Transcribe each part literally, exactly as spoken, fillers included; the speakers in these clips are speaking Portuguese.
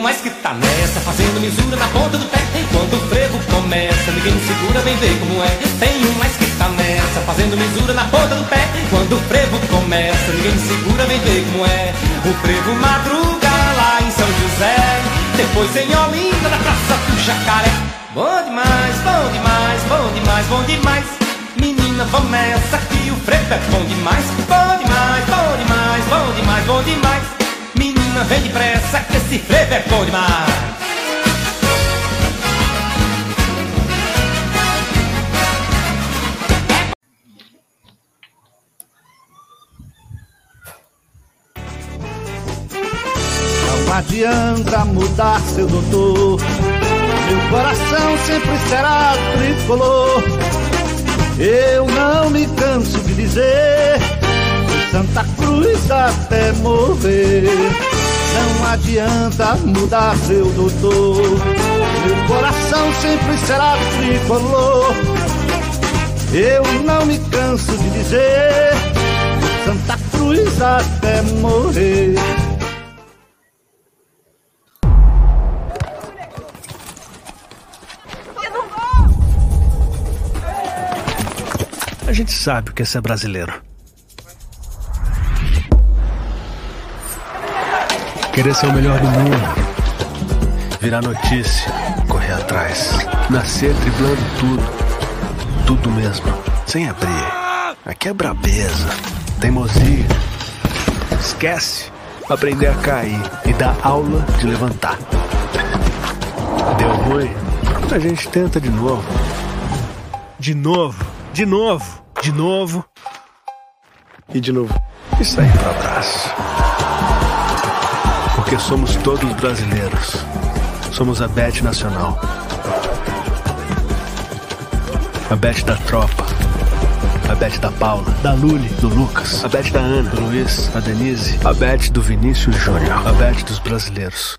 mais que tá nessa, fazendo misura na ponta do pé. Enquanto o frevo começa, ninguém me segura, vem ver como é. Tem um mais que tá nessa, fazendo misura na ponta do pé. Enquanto o frevo começa, ninguém me segura, vem ver como é. O frevo madruga lá em São José, depois em Olinda, na praça do Jacaré. Bom demais, bom demais, bom demais, bom demais. Menina, vamos nessa que o frevo é bom demais. Bom demais, bom demais, bom demais, bom demais. Menina, vem depressa que esse frevo é bom demais. Não adianta mudar, seu doutor, meu coração sempre será tricolor. Eu não me canso de dizer, de Santa Cruz até morrer. Não adianta mudar, seu doutor, meu coração sempre será tricolor. Eu não me canso de dizer, de Santa Cruz até morrer. A gente sabe o que é ser brasileiro. Querer ser o melhor do mundo, virar notícia, correr atrás, nascer driblando tudo, tudo mesmo, sem abrir. Aqui é brabeza, teimosia. Esquece, aprender a cair e dar aula de levantar. Deu ruim, a gente tenta de novo. De novo, de novo. De novo. E de novo. E sair pra trás. Porque somos todos brasileiros. Somos a Bet Nacional. A Bet da Tropa. A Bet da Paula. Da Luli. Do Lucas. A Bet da Ana. Do Luiz. Da Denise. A Bet do Vinícius Júnior. A Bet dos brasileiros.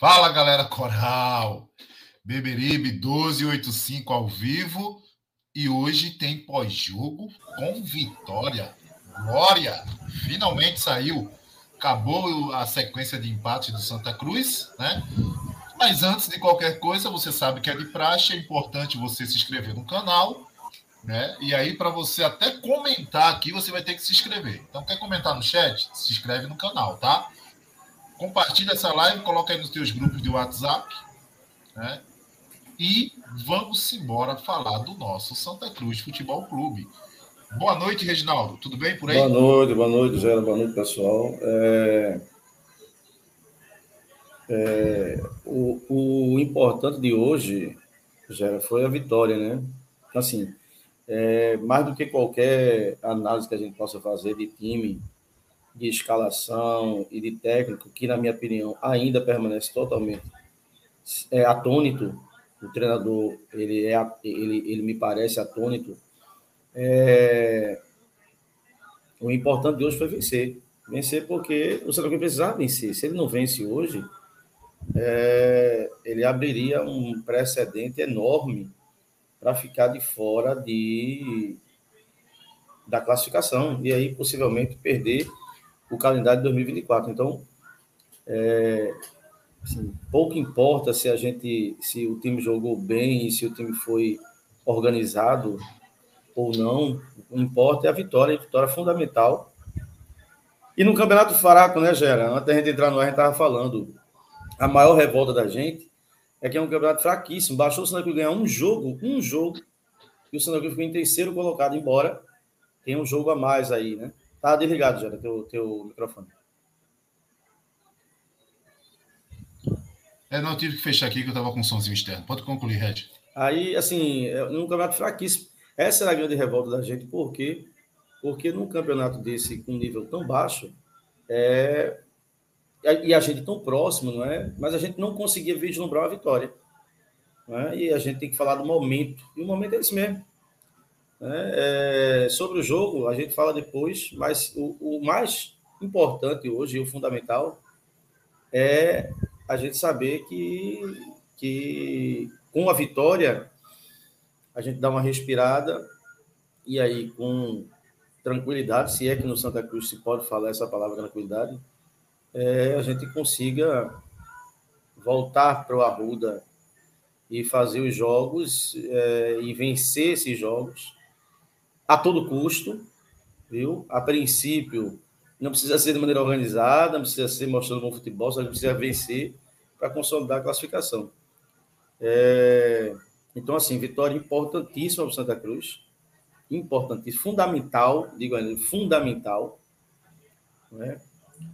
Fala, galera coral, Beberibe doze oitenta e cinco ao vivo e hoje tem pós-jogo com Vitória. Glória, finalmente saiu, acabou a sequência de empate do Santa Cruz, né? Mas antes de qualquer coisa, você sabe que é de praxe, é importante você se inscrever no canal, né? E aí para você até comentar aqui, você vai ter que se inscrever. Então quer comentar no chat? Se inscreve no canal, tá? Compartilha essa live, coloca aí nos teus grupos de WhatsApp, né? E vamos embora falar do nosso Santa Cruz Futebol Clube. Boa noite, Reginaldo. Tudo bem por aí? Boa noite, boa noite, Zé. Boa noite, pessoal. É... É... O, o importante de hoje, Zé, foi a vitória, né? Assim, é... mais do que qualquer análise que a gente possa fazer de time, de escalação e de técnico, que, na minha opinião, ainda permanece totalmente é, atônito, o treinador, ele, é, ele, ele me parece atônito. É, o importante de hoje foi vencer. Vencer porque o Santa Cruz precisava vencer. Se ele não vence hoje, é, ele abriria um precedente enorme para ficar de fora de, da classificação e aí possivelmente perder o calendário de dois mil e vinte e quatro. Então, é, assim, pouco importa se a gente, se o time jogou bem e se o time foi organizado ou não, o que importa é a vitória, a vitória é fundamental. E no campeonato fraco, né, Gera? Antes da gente entrar no ar, a gente estava falando, a maior revolta da gente é que é um campeonato fraquíssimo. Baixou o Santa Cruz ganhar um jogo, um jogo, e o Santa Cruz ficou em terceiro colocado, embora tem um jogo a mais aí, né? Tá desligado, Gera, teu, teu microfone. É, não, eu tive que fechar aqui que eu estava com um somzinho externo. Pode concluir, Red. Aí, assim, é um campeonato fraquíssimo. Essa era a grande revolta da gente, por quê? Porque num campeonato desse, com um nível tão baixo, é... e a gente tão próximo, não é? Mas a gente não conseguia vislumbrar a vitória. Não é? E a gente tem que falar do momento, e o momento é esse mesmo. É... É... Sobre o jogo, a gente fala depois, mas o, o mais importante hoje, e o fundamental, é a gente saber que, que com a vitória... a gente dá uma respirada e aí com tranquilidade, se é que no Santa Cruz se pode falar essa palavra tranquilidade, é, a gente consiga voltar para o Arruda e fazer os jogos é, e vencer esses jogos a todo custo, viu? A princípio, não precisa ser de maneira organizada, não precisa ser mostrando bom futebol, só precisa vencer para consolidar a classificação. É... Então, assim, vitória importantíssima para o Santa Cruz, importantíssima, fundamental, digo ainda, fundamental, né?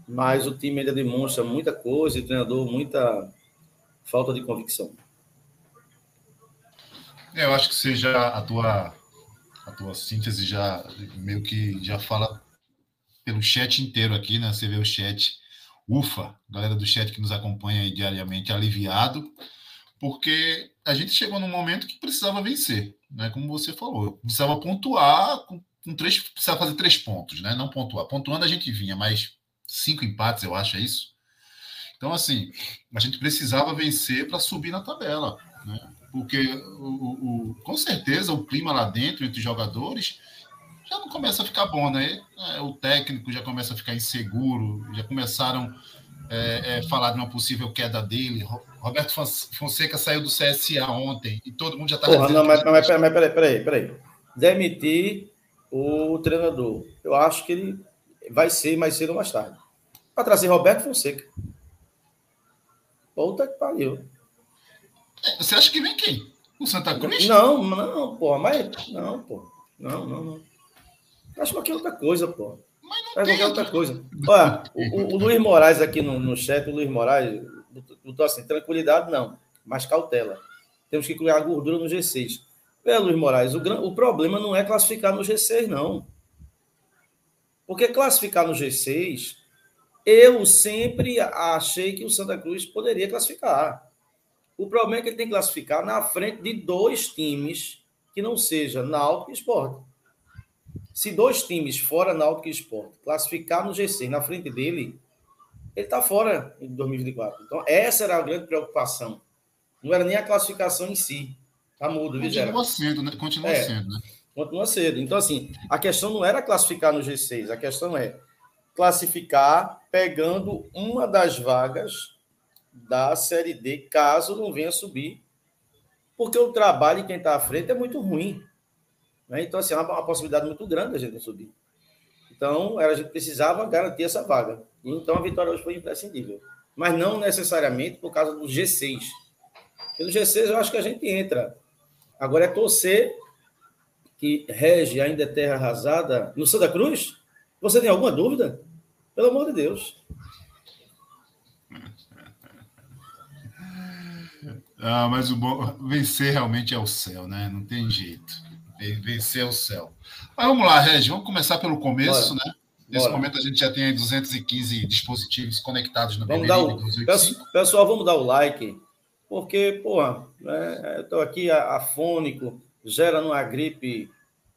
Mas o time ainda demonstra muita coisa e o treinador muita falta de convicção. É, eu acho que você já, a tua, a tua síntese já meio que já fala pelo chat inteiro aqui, né? Você vê o chat, ufa, galera do chat que nos acompanha aí diariamente, aliviado, porque a gente chegou num momento que precisava vencer, né? Como você falou, precisava pontuar, com, com três, precisava fazer três pontos, né? Não pontuar. Pontuando a gente vinha, mas cinco empates, eu acho, é isso? Então, assim, a gente precisava vencer para subir na tabela, né? Porque, o, o, o, com certeza, o clima lá dentro, entre os jogadores, já não começa a ficar bom, né? O técnico já começa a ficar inseguro, já começaram... É, é, falar de uma possível queda dele. Roberto Fonseca saiu do C S A ontem e todo mundo já estava... Não, mas, mas peraí, peraí, peraí, peraí. Demitir o treinador. Eu acho que ele vai ser mais cedo ou mais tarde. Para trazer Roberto Fonseca. Puta que pariu. É, você acha que vem quem? O Santa Cruz? Não, não, porra. Mas não, porra. Não, não, não. Acho que qualquer outra coisa, porra. Mas não é outra coisa. Olha, o, o Luiz Moraes aqui no, no chat, o Luiz Moraes botou assim, tranquilidade não, mas cautela. Temos que criar gordura no G seis. É, Luiz Moraes, o, gran, o problema não é classificar no G seis, não. Porque classificar no G seis, eu sempre achei que o Santa Cruz poderia classificar. O problema é que ele tem que classificar na frente de dois times que não seja Náutico e Esporte. Se dois times fora Náutico e Esporte classificar no G seis na frente dele, ele está fora em dois mil e vinte e quatro. Então, essa era a grande preocupação. Não era nem a classificação em si. Está mudo, viu, Geraldo? Continua sendo, né? Continua é, sendo, né? Continua sendo. Então, assim, a questão não era classificar no G seis, a questão é classificar pegando uma das vagas da Série D, caso não venha subir, porque o trabalho de quem está à frente é muito ruim. Então, assim, é uma possibilidade muito grande a gente não subir. Então, a gente precisava garantir essa vaga. Então, a vitória hoje foi imprescindível. Mas não necessariamente por causa do G seis. Pelo G seis, eu acho que a gente entra. Agora é torcer que rege ainda terra arrasada no Santa Cruz. Você tem alguma dúvida? Pelo amor de Deus. Ah, mas o bom... vencer realmente é o céu, né? Não tem jeito. Vencer o céu. Mas vamos lá, Regi, vamos começar pelo começo, bora, né? Nesse bora. Momento a gente já tem duzentos e quinze dispositivos conectados no Beberibe. O... Pessoal, vamos dar o like, porque, porra, né, eu estou aqui afônico, gerando uma gripe,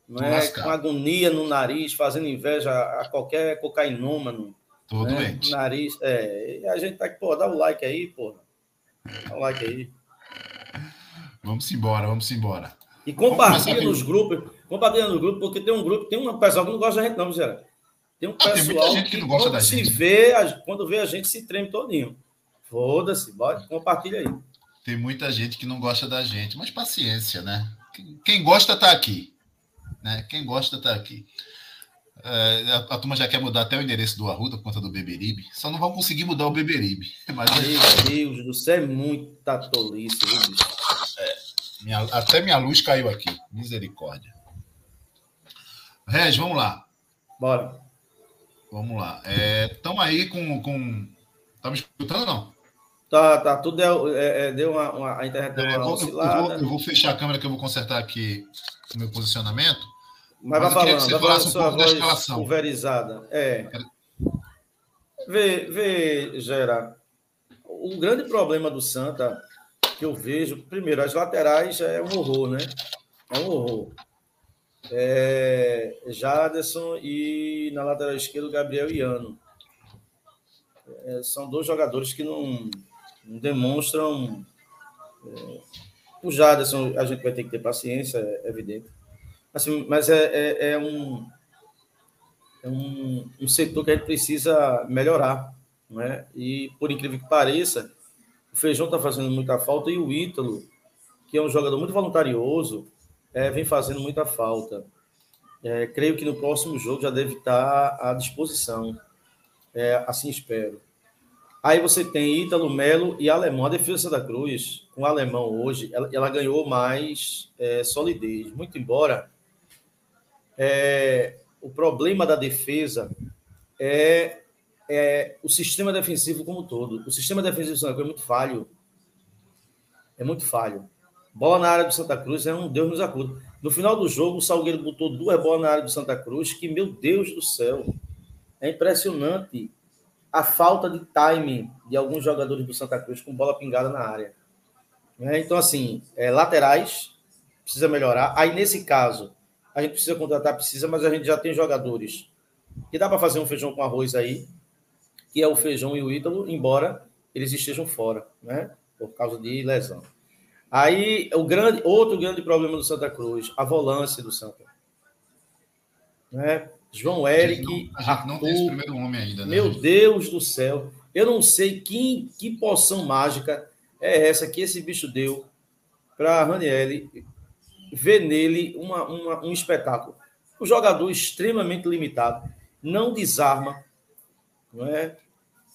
né, com agonia no nariz, fazendo inveja a qualquer cocainômano. Tô né, doente. Nariz, é, e a gente tá aqui, pô, dá o like aí, porra. Dá o like aí. Vamos embora, vamos embora. E compartilha nos grupos, compartilha no grupo, porque tem um grupo, tem uma pessoa que não gosta da gente, não, Geraldo. Tem um pessoal ah, tem muita gente que não gosta da gente. Vê, quando vê a gente, se treme todinho. Foda-se, bora, compartilha aí. Tem muita gente que não gosta da gente, mas paciência, né? Quem gosta tá aqui. Né? Quem gosta tá aqui. É, a, a turma já quer mudar até o endereço do Arruda por conta do Beberibe. Só não vão conseguir mudar o Beberibe. Mas... Meu Deus do céu, é muita tolice. É, minha, até minha luz caiu aqui. Misericórdia. Reg, vamos lá. Bora. Vamos lá. Estamos é, aí com... com... Tá me escutando ou não? Tá, tá. Tudo deu, é, deu uma, uma... A internet deu uma é, oscilada. Eu vou, eu vou fechar a câmera que eu vou consertar aqui o meu posicionamento. Mas, mas vai falando. Você vai falasse um pouco da escalação. Pulverizada. É. Vê, vê, Gera. O grande problema do Santa que eu vejo... Primeiro, as laterais é um horror, né? É um horror. É, Jaderson e na lateral esquerda o Gabriel Iano é, são dois jogadores que não, não demonstram é, o Jaderson a gente vai ter que ter paciência, é evidente assim, mas é, é, é, um, é um, um setor que a gente precisa melhorar, né? E por incrível que pareça o Feijão está fazendo muita falta e o Ítalo, que é um jogador muito voluntarioso, É, vem fazendo muita falta. É, creio que no próximo jogo já deve estar à disposição. É, assim espero. Aí você tem Ítalo, Melo e Alemão. A defesa da Santa Cruz, com o Alemão hoje, ela, ela ganhou mais é, solidez. Muito embora é, o problema da defesa é, é o sistema defensivo como um todo. O sistema defensivo da Santa Cruz é muito falho. É muito falho. Bola na área do Santa Cruz é um Deus nos acuda. No final do jogo, o Salgueiro botou duas bolas na área do Santa Cruz, que, meu Deus do céu, é impressionante a falta de timing de alguns jogadores do Santa Cruz com bola pingada na área. É, então, assim, é, laterais, precisa melhorar. Aí, nesse caso, a gente precisa contratar, precisa, mas a gente já tem jogadores que dá para fazer um feijão com arroz aí, que é o Feijão e o Ítalo, embora eles estejam fora, né, por causa de lesão. Aí, o grande, outro grande problema do Santa Cruz, a volância do Santa. Né? João Eric, a gente não, a gente Arthur, não tem esse primeiro homem ainda. Né? Meu Deus do céu. Eu não sei que, que poção mágica é essa que esse bicho deu para Ranieri ver nele uma, uma, um espetáculo. Um jogador extremamente limitado. Não desarma. Não é?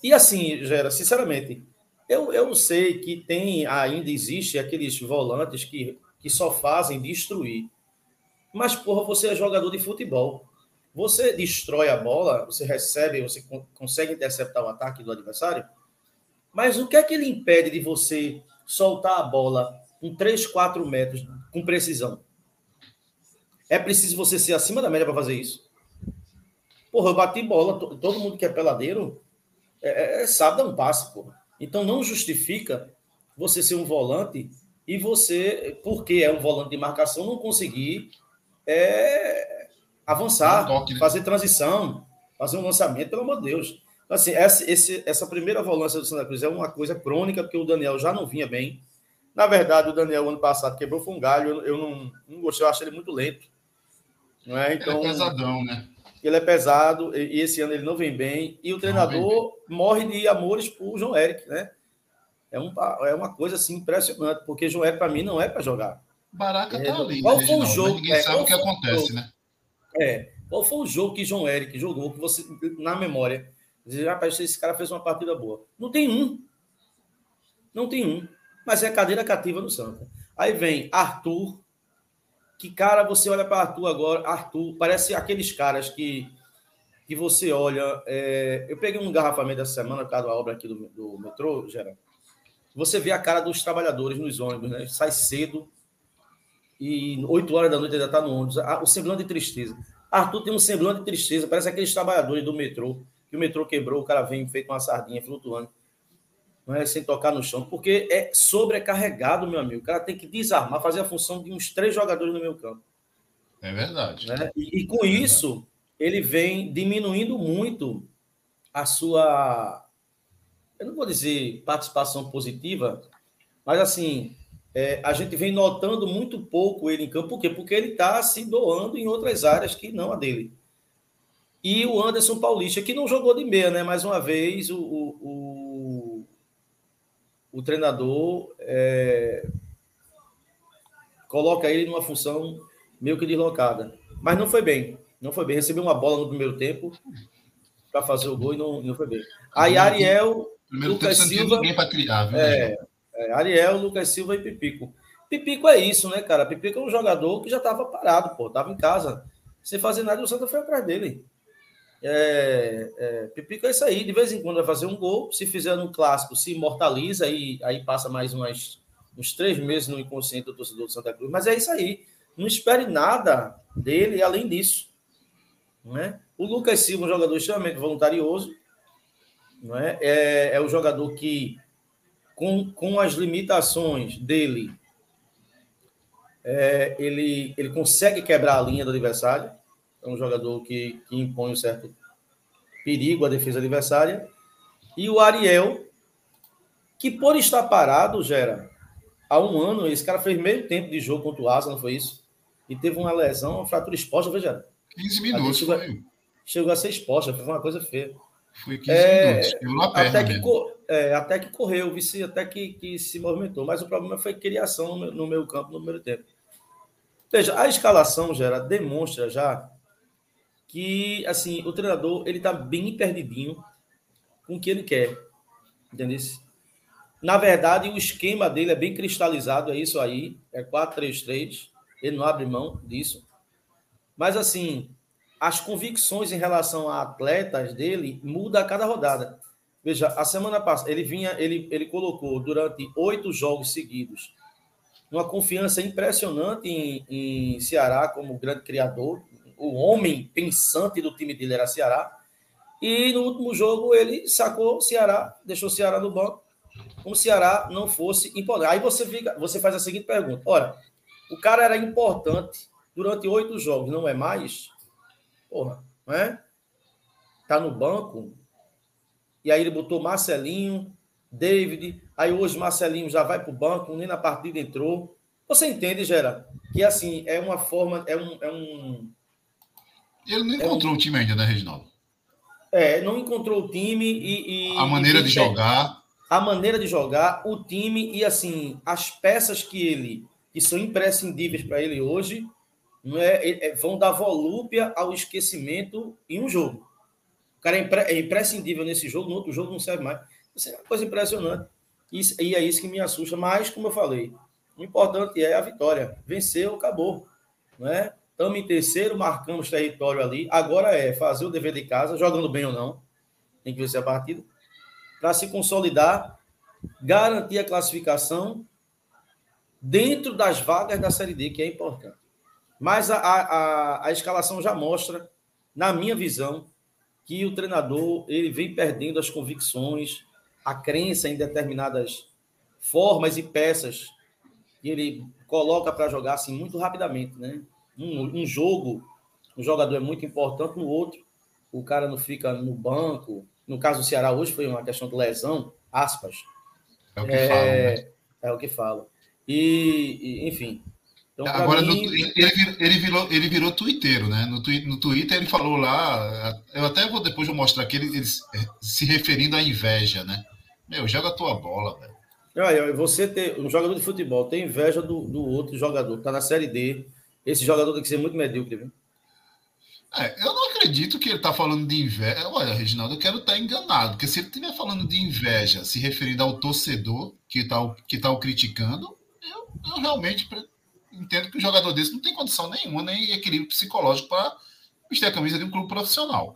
E assim, Gera, sinceramente... Eu, eu sei que tem, ainda existe aqueles volantes que, que só fazem destruir. Mas, porra, você é jogador de futebol. Você destrói a bola, você recebe, você con- consegue interceptar o ataque do adversário. Mas o que é que ele impede de você soltar a bola com três, quatro metros com precisão? É preciso você ser acima da média para fazer isso? Porra, eu bati bola, to- todo mundo que é peladeiro é, é, sabe dar um passe, porra. Então, não justifica você ser um volante e você, porque é um volante de marcação, não conseguir é, avançar, não toque, né? Fazer transição, fazer um lançamento, pelo amor de Deus. Então, assim, essa, esse, essa primeira volância do Santa Cruz é uma coisa crônica, porque o Daniel já não vinha bem. Na verdade, o Daniel, ano passado, quebrou foi um galho, eu, eu não, não gostei, eu achei ele muito lento. Não é? Então, ele é pesadão, né? Ele é pesado, e esse ano ele não vem bem, e o treinador morre de amores por João Eric, né? É, um, é uma coisa, assim, impressionante, porque João Eric, para mim, não é para jogar. Baraca é, tá ali, qual foi o jogo, ninguém é, sabe o que acontece, jogo, né? É, qual foi o jogo que João Eric jogou, que você, na memória, diz, rapaz, esse cara fez uma partida boa. Não tem um. Não tem um. Mas é cadeira cativa no Santa. Aí vem Arthur... Que, cara, você olha para Arthur agora, Arthur, parece aqueles caras que, que você olha... É, eu peguei um engarrafamento essa semana, por causa da obra aqui do, do metrô, Geraldo. Você vê a cara dos trabalhadores nos ônibus, né? Sai cedo e oito horas da noite ainda está no ônibus. O semblante de tristeza. Arthur tem um semblante de tristeza, parece aqueles trabalhadores do metrô, que o metrô quebrou, o cara vem feito uma sardinha flutuando. né, sem tocar no chão, porque é sobrecarregado, meu amigo. O cara tem que desarmar, fazer a função de uns três jogadores no meio campo. É verdade. Né? E, e com é isso, ele vem diminuindo muito a sua... Eu não vou dizer participação positiva, mas assim, é, a gente vem notando muito pouco ele em campo. Por quê? Porque ele está se doando em outras áreas que não a dele. E o Anderson Paulista, que não jogou de meia, né? Mais uma vez, o, o, o, o treinador é, coloca ele numa função meio que deslocada. Mas não foi bem. Não foi bem. Recebeu uma bola no primeiro tempo para fazer o gol e não, não foi bem. Aí Ariel... Primeiro Lucas tempo Silva, ninguém para criar, viu? É, é, Ariel, Lucas Silva e Pipico. Pipico é isso, né, cara? Pipico é um jogador que já estava parado, pô, estava em casa, sem fazer nada, e o Santa foi atrás dele. É, é, Pipico é isso aí, de vez em quando vai fazer um gol, se fizer no clássico, se imortaliza, e aí passa mais umas, uns três meses no inconsciente do torcedor do Santa Cruz, mas é isso aí. Não espere nada dele além disso. Né? O Lucas Silva, um jogador extremamente voluntarioso, não é? É, é o jogador que, com, com as limitações dele, é, ele, ele consegue quebrar a linha do adversário. É um jogador que, que impõe um certo perigo à defesa adversária. E o Ariel, que por estar parado, Gera, há um ano, esse cara fez meio tempo de jogo contra o Asa, não foi isso? E teve uma lesão, uma fratura exposta, viu, Gera? quinze minutos, chegou, foi. Chegou a ser exposta, foi uma coisa feia. Foi quinze é, minutos, eu não até, que co- é, até que correu, vice, até que, que se movimentou, mas o problema foi criação no meu, no meu campo no primeiro tempo. Veja, a escalação, Gera, demonstra já que, assim, o treinador, ele tá bem perdidinho com o que ele quer, entendeu? Na verdade, o esquema dele é bem cristalizado, é isso aí, é quatro três três, ele não abre mão disso, mas, assim... As convicções em relação a atletas dele mudam a cada rodada. Veja, a semana passada, ele vinha, ele, ele colocou durante oito jogos seguidos uma confiança impressionante em, em Ceará como grande criador. O homem pensante do time dele era Ceará. E no último jogo ele sacou Ceará, deixou Ceará no banco, como Ceará não fosse empolgado. Aí você, fica, você faz a seguinte pergunta: ora, o cara era importante durante oito jogos, não é mais? Porra, não é? Tá no banco. E aí ele botou Marcelinho, David. Aí hoje Marcelinho já vai pro banco, nem na partida entrou. Você entende, Gera? Que assim, é uma forma, é um... É um ele não encontrou é um... o time ainda, né, Reginaldo? É, não encontrou o time e... e a maneira e, de jogar. A maneira de jogar, o time e assim, as peças que ele, que são imprescindíveis para ele hoje... Não é, é, vão dar volúpia ao esquecimento em um jogo. O cara é, impre, é imprescindível nesse jogo, no outro jogo não serve mais. Isso é uma coisa impressionante. Isso, e é isso que me assusta. Mas, como eu falei, o importante é a vitória. Venceu, acabou. Estamos é? em terceiro, marcamos território ali. Agora é fazer o dever de casa, jogando bem ou não. Tem que vencer a partida. Para se consolidar, garantir a classificação dentro das vagas da Série D, que é importante. Mas a, a, a escalação já mostra, na minha visão, que o treinador ele vem perdendo as convicções, a crença em determinadas formas e peças que ele coloca para jogar assim, muito rapidamente. Né? Um, um jogo, um jogador é muito importante, no outro, o cara não fica no banco. No caso do Ceará hoje foi uma questão de lesão, aspas. É o que é, fala. Né? É o que fala. E, e enfim... Então, agora, mim... no, ele, ele, virou, ele virou tuiteiro, né? No, no Twitter ele falou lá, eu até vou depois vou mostrar aqui, ele, ele se referindo à inveja, né? Meu, joga a tua bola, velho. Você ter um jogador de futebol, tem inveja do, do outro jogador, tá na Série D, esse jogador tem que ser muito medíocre, viu? É, eu não acredito que ele tá falando de inveja. Olha, Reginaldo, eu quero estar enganado, porque se ele estiver falando de inveja, se referindo ao torcedor que tá, que tá o criticando, eu, eu realmente... Entendo que um jogador desse não tem condição nenhuma, nem equilíbrio psicológico para vestir a camisa de um clube profissional.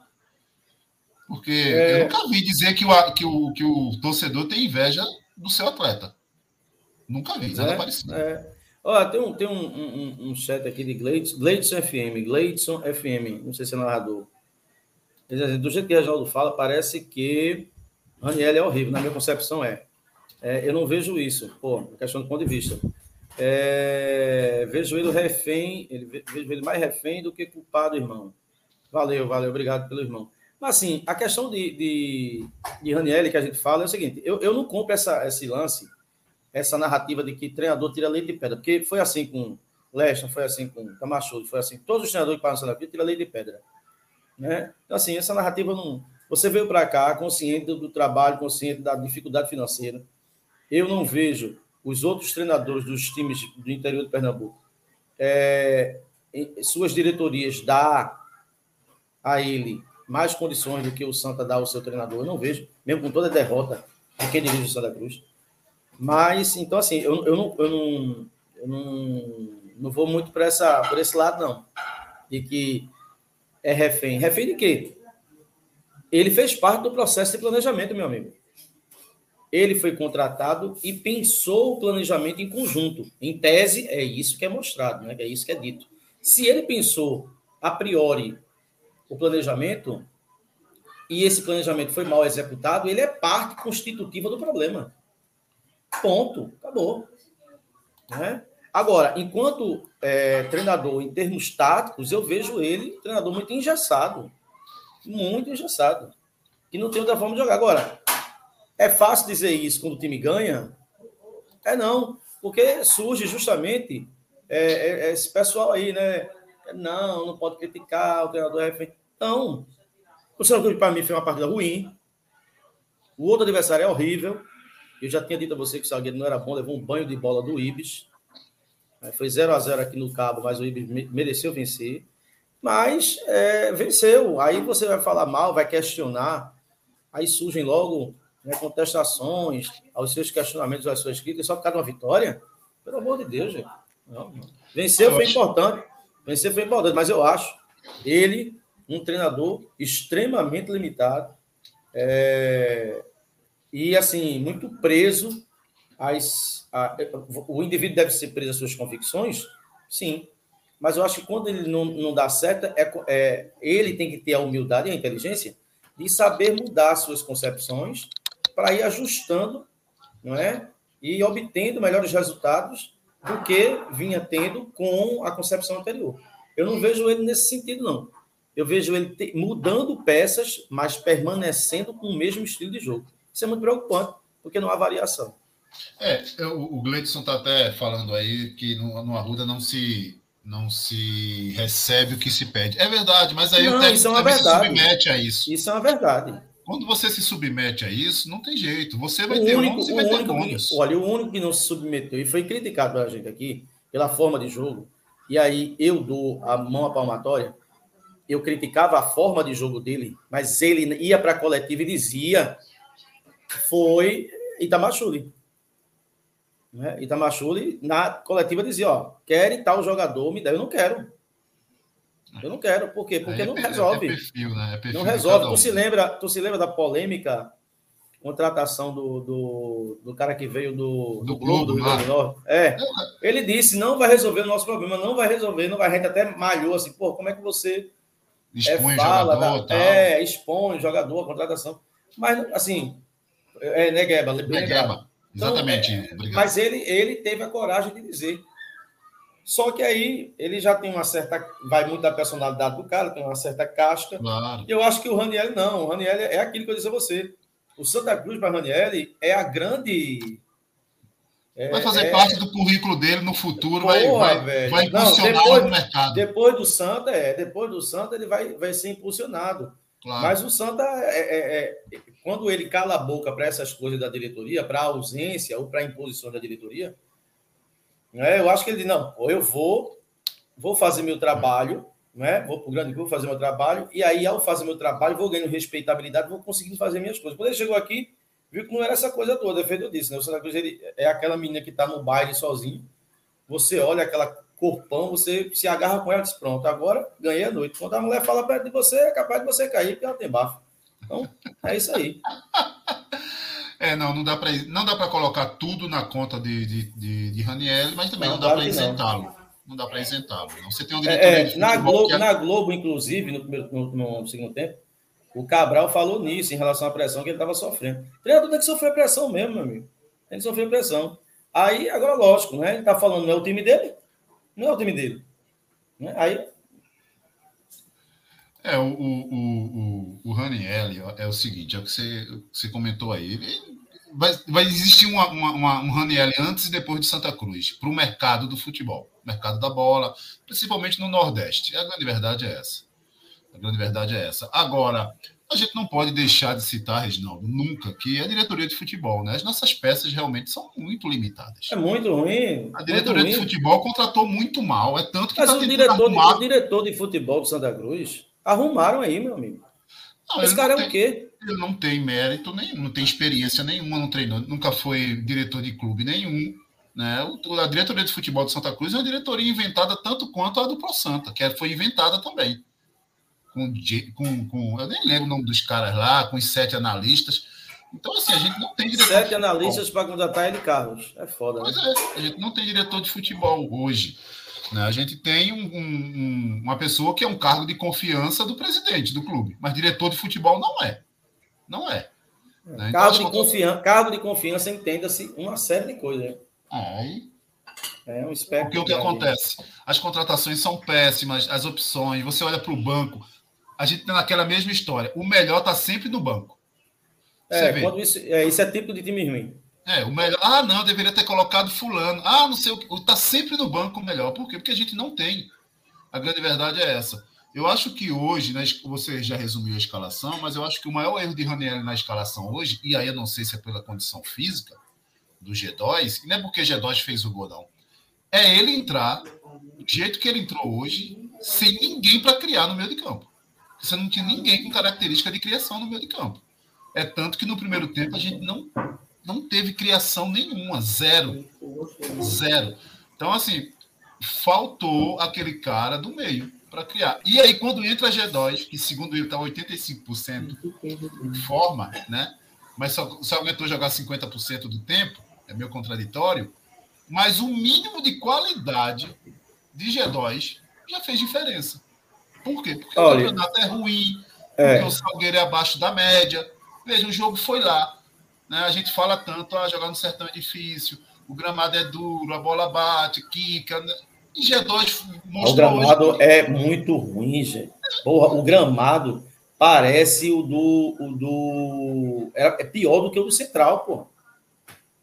Porque é... eu nunca vi dizer que o, que, o, que o torcedor tem inveja do seu atleta. Nunca vi, nada é, parecido. É. Olha, tem um, tem um, um, um chat aqui de Gleidson, Gleidson F M, Gleidson F M, não sei se é narrador. Do jeito que o Reginaldo fala, parece que Raniel é horrível, na minha concepção é. É, eu não vejo isso, pô, questão do ponto de vista. É, vejo ele refém, ele, vejo ele mais refém do que culpado, irmão. Valeu, valeu, obrigado pelo irmão. Mas, assim, a questão de, de, de Ranieri que a gente fala é o seguinte, eu, eu não compro essa, esse lance, essa narrativa de que treinador tira leite de pedra, porque foi assim com Leston, foi assim com Camacho, foi assim, todos os treinadores que passam na vida tiram leite de pedra. Né? Então, assim, essa narrativa não... Você veio para cá consciente do trabalho, consciente da dificuldade financeira. Eu não vejo os outros treinadores dos times do interior de Pernambuco, é, suas diretorias dá a ele mais condições do que o Santa dá ao seu treinador. Eu não vejo, mesmo com toda a derrota de quem dirige o Santa Cruz. Mas, então, assim, eu, eu, não, eu, não, eu não, não vou muito para essa, por esse lado, não. De que é refém. Refém de quê? Ele fez parte do processo de planejamento, meu amigo. Ele foi contratado e pensou o planejamento em conjunto. Em tese, é isso que é mostrado, né? É isso que é dito. Se ele pensou a priori o planejamento e esse planejamento foi mal executado, ele é parte constitutiva do problema. Ponto. Acabou. Né? Agora, enquanto é, treinador em termos táticos, eu vejo ele treinador muito engessado. Muito engessado. Que não tem outra forma de jogar. Agora, é fácil dizer isso quando o time ganha? É não, porque surge justamente é, é, esse pessoal aí, né? Não, não pode criticar, o treinador é refém. Não. O Santa Cruz, para mim, foi uma partida ruim. O outro adversário é horrível. Eu já tinha dito a você que o Salgueiro não era bom, levou um banho de bola do Ibis. Foi zero a zero aqui no Cabo, mas o Ibis mereceu vencer. Mas é, venceu. Aí você vai falar mal, vai questionar. Aí surgem logo... Né, contestações, aos seus questionamentos, às suas críticas, só por causa de uma vitória? Pelo amor de Deus, gente. Não, não. Vencer eu foi acho. importante, vencer foi importante, mas eu acho ele um treinador extremamente limitado é, e, assim, muito preso. Às, a, o indivíduo deve ser preso às suas convicções? Sim. Mas eu acho que quando ele não, não dá certo, é, é, ele tem que ter a humildade e a inteligência de saber mudar suas concepções para ir ajustando, não é? E obtendo melhores resultados do que vinha tendo com a concepção anterior. Eu não vejo ele nesse sentido, não. Eu vejo ele te... mudando peças, mas permanecendo com o mesmo estilo de jogo. Isso é muito preocupante, porque não há variação. É, o, o Gleidson está até falando aí que no, no Arruda não se, não se recebe o que se pede. É verdade, mas aí não, o técnico é também se submete a isso. Isso é uma verdade. Quando você se submete a isso, não tem jeito. Você vai o ter único, um, você vai ter bônus. Olha, o único que não se submeteu e foi criticado pela gente aqui, pela forma de jogo, e aí eu dou a mão à palmatória, eu criticava a forma de jogo dele, mas ele ia para a coletiva e dizia, foi Itamachuli. Né? Itamachuli, na coletiva, dizia, ó, querem tal jogador, me dá. Eu não quero. Eu não quero, por quê? Porque é, não resolve. É perfil, né? É perfil não resolve. Um. Tu, se lembra, tu se lembra da polêmica contratação do, do, do cara que veio do, do, do Globo, do Rio Grande do Norte? É. Ele disse, não vai resolver o nosso problema, não vai resolver, não vai. A gente até malhou assim, pô, como é que você expõe é, fala, jogador, da, é, expõe jogador, a contratação. Mas, assim, é Negueba. Negueba, então, exatamente. É, obrigado. Mas ele, ele teve a coragem de dizer. Só que aí ele já tem uma certa... Vai muito da personalidade do cara, tem uma certa casca. Claro. E eu acho que o Ranieri não. O Ranieri é aquilo que eu disse a você. O Santa Cruz para Ranieri é a grande... É, vai fazer é... parte do currículo dele no futuro. Porra, vai, vai, vai impulsionar não, depois, no mercado. Depois do Santa, é. Depois do Santa ele vai, vai ser impulsionado. Claro. Mas o Santa, é, é, é, quando ele cala a boca para essas coisas da diretoria, para a ausência ou para a imposição da diretoria... É, eu acho que ele diz, não, eu vou, vou fazer meu trabalho, né? Vou para o grande grupo fazer meu trabalho, e aí, ao fazer meu trabalho, vou ganhando respeitabilidade, vou conseguindo fazer minhas coisas. Quando ele chegou aqui, viu que não era essa coisa toda, eu disse, né? O Santa Cruz ele é aquela menina que está no baile sozinho, você olha aquela corpão, você se agarra com ela e diz, pronto, agora ganhei a noite. Quando a mulher fala perto de você, é capaz de você cair, porque ela tem bafo. Então, é isso aí. É, não, não dá para colocar tudo na conta de, de, de, de Ranieri, mas também não, não dá para isentá-lo. Não, não dá para isentá-lo. Você tem um diretor... É, é, na, Globo, é... na Globo, inclusive, no, primeiro, no, no segundo tempo, o Cabral falou nisso, em relação à pressão que ele estava sofrendo. O treinador tem que sofrer pressão mesmo, meu amigo. Ele sofreu pressão. Aí, agora, lógico, né? Ele tá falando, não é o time dele? Não é o time dele. Né? Aí... É, o, o, o, o Ranieri é o seguinte, é o que você, você comentou aí. Vai, vai existir uma, uma, uma, um Ranieri antes e depois de Santa Cruz, para o mercado do futebol, mercado da bola, principalmente no Nordeste. A grande verdade é essa. A grande verdade é essa. Agora, a gente não pode deixar de citar, Reginaldo, nunca, que a diretoria de futebol, né? As nossas peças realmente são muito limitadas. É muito ruim. A diretoria de futebol contratou muito mal. É tanto que está tentando arrumar... o diretor de futebol de Santa Cruz... Arrumaram aí, meu amigo. Não, esse cara é o quê? Ele não tem mérito nenhum, não tem experiência nenhuma, não treinou, nunca foi diretor de clube nenhum. Né? O, a diretoria de futebol de Santa Cruz é uma diretoria inventada tanto quanto a do Pro Santa, que foi inventada também. Com, com, com, eu nem lembro o nome dos caras lá, com os sete analistas. Então, assim, a gente não tem diretor. Sete analistas para contratar ele, Carlos. É foda, pois né? Pois é, a gente não tem diretor de futebol hoje. A gente tem um, um, uma pessoa que é um cargo de confiança do presidente do clube, mas diretor de futebol não é. Não é. é né? cargo, então, de eu... confian... cargo de confiança, entenda-se uma série de coisas. Aí. É um espectro. Porque o que acontece? As contratações são péssimas, as opções, você olha para o banco, a gente tem naquela mesma história. O melhor está sempre no banco. Você é, vê. Quando isso, é, isso é tipo de time ruim. É, o melhor... Ah, não, deveria ter colocado fulano. Ah, não sei o que... Está sempre no banco o melhor. Por quê? Porque a gente não tem. A grande verdade é essa. Eu acho que hoje, né, você já resumiu a escalação, mas eu acho que o maior erro de Ranieri na escalação hoje, e aí eu não sei se é pela condição física do G dois, e não é porque G dois fez o gol, não. É ele entrar, do jeito que ele entrou hoje, sem ninguém para criar no meio de campo. Você não tinha ninguém com característica de criação no meio de campo. É tanto que no primeiro tempo a gente não... Não teve criação nenhuma, zero. Zero. Então, assim, faltou aquele cara do meio para criar. E aí, quando entra a G dois, que segundo ele está oitenta e cinco por cento de forma, né? Mas só, só aguentou jogar cinquenta por cento do tempo, é meio contraditório, mas o mínimo de qualidade de G dois já fez diferença. Por quê? Porque olha, o campeonato é ruim, é. Porque o Salgueiro é abaixo da média. Veja, o jogo foi lá. A gente fala tanto, ah, jogar no sertão é difícil, o gramado é duro, a bola bate, quica, né? E G dois mostrou. O gramado hoje... é muito ruim, gente. Porra, o gramado parece o do... O do... É pior do que o do Central, pô.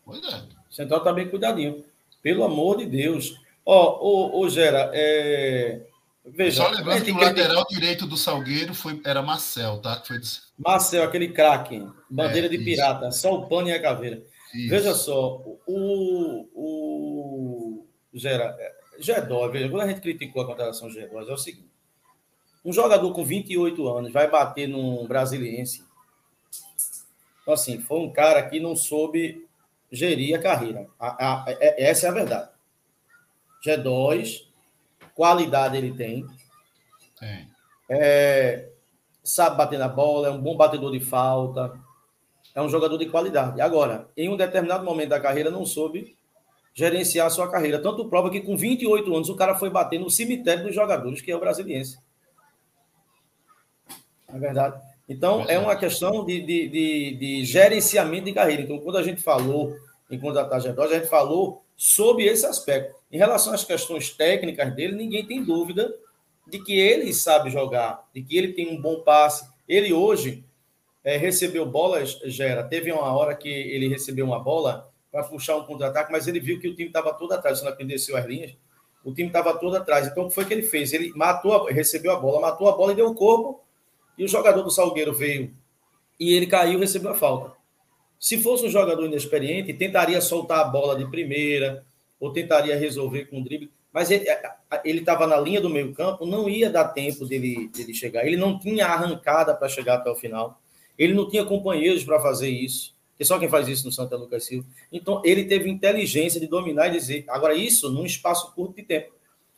Pois é. O Central tá bem cuidadinho. Pelo amor de Deus. Ó, ô, ô Gera, é... Veja, só lembrando que o lateral que... direito do Salgueiro foi, era Marcel, tá? Que foi de... Marcel, aquele craque, bandeira é, de pirata, isso. Só o pano e a caveira. Isso. Veja só, o, o Gera, G dois, veja, quando a gente criticou a contratação de G dois, é o seguinte, um jogador com vinte e oito anos vai bater num brasiliense. Então, assim, foi um cara que não soube gerir a carreira. A, a, a, essa é a verdade. G dois... Qualidade ele tem. Tem. É, sabe bater na bola, é um bom batedor de falta, é um jogador de qualidade. Agora, em um determinado momento da carreira, não soube gerenciar a sua carreira. Tanto prova que com vinte e oito anos o cara foi bater no cemitério dos jogadores, que é o Brasiliense. É verdade. Então, é, é uma questão de, de, de, de gerenciamento de carreira. Então, quando a gente falou em contratar G dois, a gente falou sobre esse aspecto. Em relação às questões técnicas dele, ninguém tem dúvida de que ele sabe jogar, de que ele tem um bom passe. Ele hoje é, recebeu bolas, Gera. Teve uma hora que ele recebeu uma bola para puxar um contra-ataque, mas ele viu que o time estava todo atrás. Quando desceu as linhas, o time estava todo atrás. Então, o que foi que ele fez? Ele matou, a, recebeu a bola, matou a bola e deu o corpo, e o jogador do Salgueiro veio. E ele caiu e recebeu a falta. Se fosse um jogador inexperiente, tentaria soltar a bola de primeira... ou tentaria resolver com o drible, mas ele estava na linha do meio campo, não ia dar tempo dele, dele chegar, ele não tinha arrancada para chegar até o final, ele não tinha companheiros para fazer isso, porque só quem faz isso no Santa Lucas Silva, então ele teve inteligência de dominar e dizer, agora isso num espaço curto de tempo,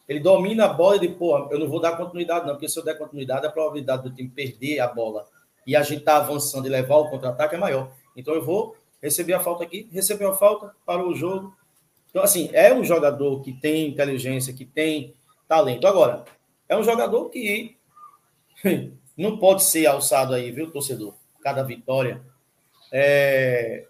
ele domina a bola e diz, pô, eu não vou dar continuidade não, porque se eu der continuidade, a probabilidade do time perder a bola e a gente tá avançando e levar o contra-ataque é maior, então eu vou receber a falta aqui, recebeu a falta, parou o jogo. Então, assim, é um jogador que tem inteligência, que tem talento. Agora, é um jogador que não pode ser alçado aí, viu, torcedor? Cada vitória. É...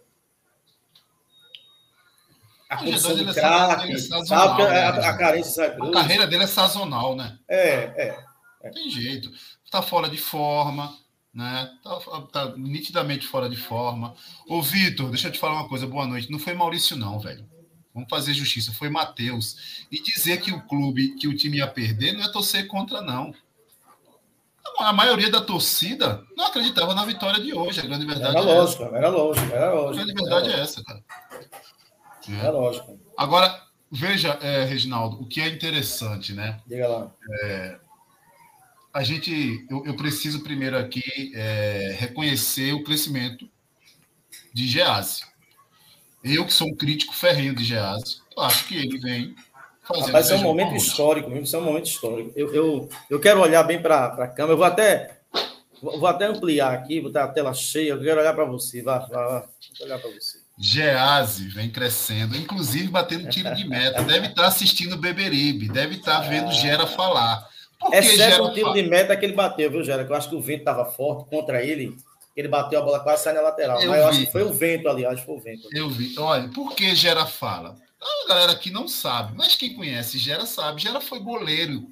a condição de craque, é sabe? Né? A, a carência sai A carreira dele é sazonal, né? É, é. é. Tem jeito. Está fora de forma, né? Tá, tá nitidamente fora de forma. Ô, Vitor, deixa eu te falar uma coisa. Boa noite. Não foi Maurício, não, velho. Vamos fazer justiça. Foi Matheus. E dizer que o clube, que o time ia perder, não é torcer contra, não. A maioria da torcida não acreditava na vitória de hoje. A grande verdade era é lógico, essa. Era lógico, era lógico. A grande verdade é essa, cara. É lógico. Agora, veja, é, Reginaldo, o que é interessante, né? Diga lá. É, a gente, eu, eu preciso primeiro aqui é, reconhecer o crescimento de Gease. Eu, que sou um crítico ferrenho de Gease, acho que ele vem fazendo... Rapaz, isso é um momento histórico, mesmo, isso é um momento histórico. Eu, eu, eu quero olhar bem para a câmera, eu vou até... Vou até ampliar aqui, botar a tela cheia, eu quero olhar para você, vai, vai, vai. Vou olhar para você. Gease vem crescendo, inclusive batendo tiro de meta. Deve estar assistindo o Beberibe, deve estar vendo Gera falar. Por é que Gera o tiro fala? De meta que ele bateu, viu, Gera? Eu acho que o vento estava forte contra ele, ele bateu a bola quase sai na lateral. Eu Mas eu vi. acho que foi o vento, aliás, foi o vento. Eu vi. Olha, por que Gera fala? A galera aqui não sabe, mas quem conhece Gera sabe. Gera foi goleiro.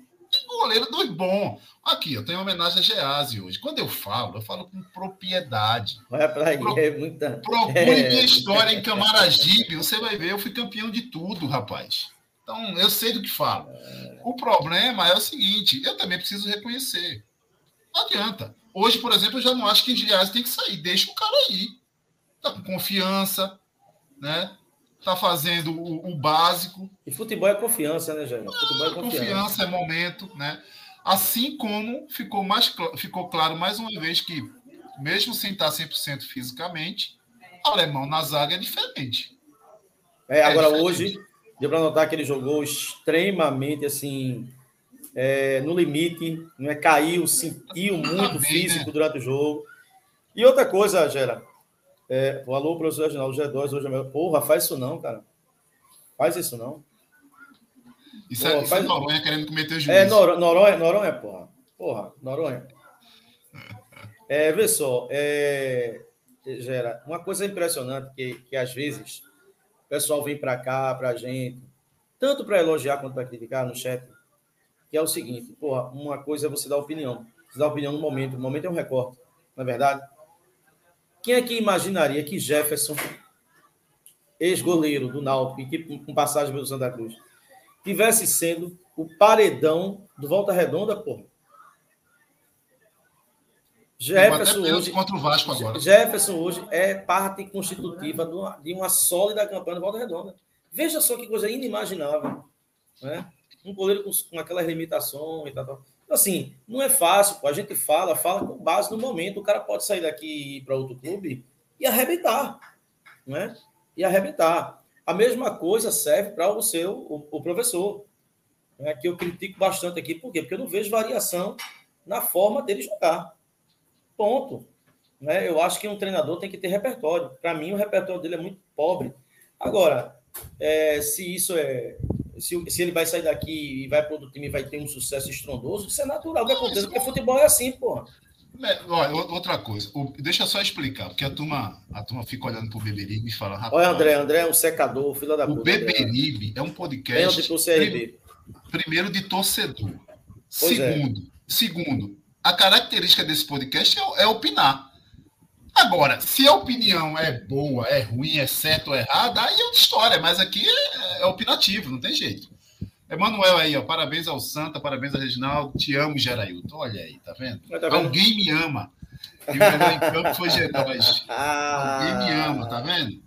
Goleiro do bom. Aqui, eu tenho homenagem a Gease hoje. Quando eu falo, eu falo com propriedade. Vai pra Pro, é muita... Procure é. minha história em Camaragibe, você vai ver, eu fui campeão de tudo, rapaz. Então, eu sei do que falo. O problema é o seguinte, eu também preciso reconhecer. Não adianta. Hoje, por exemplo, eu já não acho que Gease tem que sair. Deixa o cara aí. Tá com confiança, né? Tá fazendo o, o básico. E futebol é confiança, né, Jair? Futebol é confiança. Confiança é momento, né? Assim como ficou, mais, ficou claro mais uma vez que, mesmo sem estar cem por cento fisicamente, o alemão na zaga é diferente. É, agora é diferente. Hoje, deu para notar que ele jogou extremamente, assim, é, no limite, né? Caiu, sentiu muito Também, físico né? durante o jogo. E outra coisa, Gera. É, alô, professor Reginaldo, G dois hoje é melhor. Porra, faz isso não, cara. Faz isso não. Isso porra, é, faz... é Noronha querendo cometer o juízo. É, Nor- Noronha, Noronha, porra. Porra, Noronha. É, vê só, é... Gera, uma coisa impressionante que, que às vezes o pessoal vem pra cá, pra gente, tanto pra elogiar quanto pra criticar no chat, que é o seguinte, porra, uma coisa é você dar opinião. Você dá opinião no momento. O momento é um recorte, não é verdade? Quem é que imaginaria que Jefferson, ex-goleiro do Náutico, com passagem pelo Santa Cruz, tivesse sendo o paredão do Volta Redonda, porra? Jefferson hoje, contra o Vasco agora. Jefferson hoje é parte constitutiva de uma sólida campanha do Volta Redonda. Veja só que coisa inimaginável, né? Um goleiro com, com aquelas limitações e tal, tal. Assim, não é fácil, pô. A gente fala, fala com base no momento. O cara pode sair daqui e ir para outro clube e arrebentar, né? E arrebentar. A mesma coisa serve para o seu, o, o professor, né? Que eu critico bastante aqui. Por quê? Porque eu não vejo variação na forma dele jogar. Ponto. Né? Eu acho que um treinador tem que ter repertório. Para mim, o repertório dele é muito pobre. Agora, é, se isso é... Se, se ele vai sair daqui e vai para outro time e vai ter um sucesso estrondoso, isso é natural que aconteça, porque futebol é assim, porra. É, olha, outra coisa, o, deixa eu só explicar, porque a turma, a turma fica olhando pro Beberibe e fala... Rapaz, olha, André, André é um secador, filho da puta. O Beberibe é um podcast... Pro C R B. Primeiro de torcedor. Pois segundo, é. segundo, a característica desse podcast é, é opinar. Agora, se a opinião é boa, é ruim, é certo ou errada, aí é outra história, mas aqui é, é opinativo, não tem jeito. Emanuel aí, ó, parabéns ao Santa, parabéns ao Reginaldo, te amo, Gerailton, olha aí, tá vendo? Tá vendo? Alguém me ama. E o melhor em campo foi G dois. Alguém me ama, tá vendo?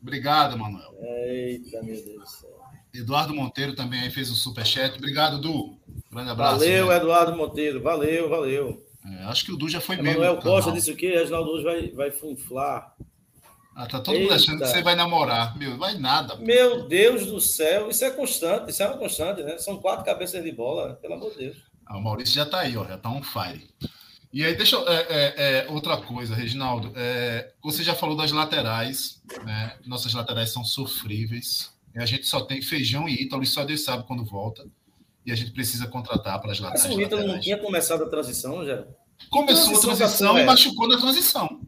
Obrigado, Emanuel. Eita, meu Deus do céu. Eduardo Monteiro também aí fez um superchat. Obrigado, Du. Grande abraço. Valeu, né? Eduardo Monteiro, valeu, valeu. É, acho que o Du já foi mesmo. Manuel Costa disse o quê? Reginaldo hoje vai, vai funflar. Ah, tá todo mundo achando que você vai namorar. Meu, vai nada. Pô. Meu Deus do céu, isso é constante, isso é uma constante, né? São quatro cabeças de bola, pelo amor de Deus. Ah, o Maurício já tá aí, ó, já tá on fire. E aí, deixa eu. É, é, é, outra coisa, Reginaldo, é, você já falou das laterais, né? Nossas laterais são sofríveis. A gente só tem Feijão e Ítalo, e só Deus sabe quando volta. E a gente precisa contratar para as laterais. Mas o Ítalo não tinha começado a transição, já? Começou a transição, a transição e machucou na transição.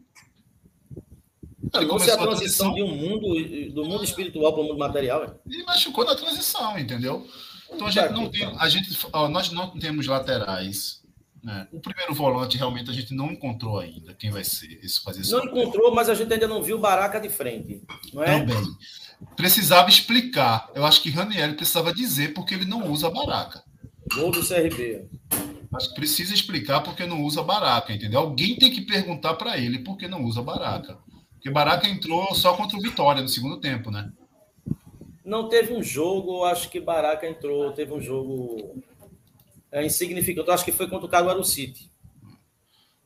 Trouxe a transição de um mundo, do mundo espiritual para o mundo material. E machucou na transição, entendeu? Então a gente não tem. A gente, ó, nós não temos laterais. Né? O primeiro volante realmente a gente não encontrou ainda. Quem vai ser esse fazer isso? Não papel. Encontrou, mas a gente ainda não viu o Baraca de frente. Não é? Também. Precisava explicar. Eu acho que Ranieri precisava dizer porque ele não usa Baraca. Gol do C R B. Mas precisa explicar porque não usa Baraca, entendeu? Alguém tem que perguntar para ele por que não usa Baraca. Porque Baraca entrou só contra o Vitória no segundo tempo, né? Não teve um jogo, acho que Baraca entrou, teve um jogo é, insignificante. Acho que foi contra o Caruaru City.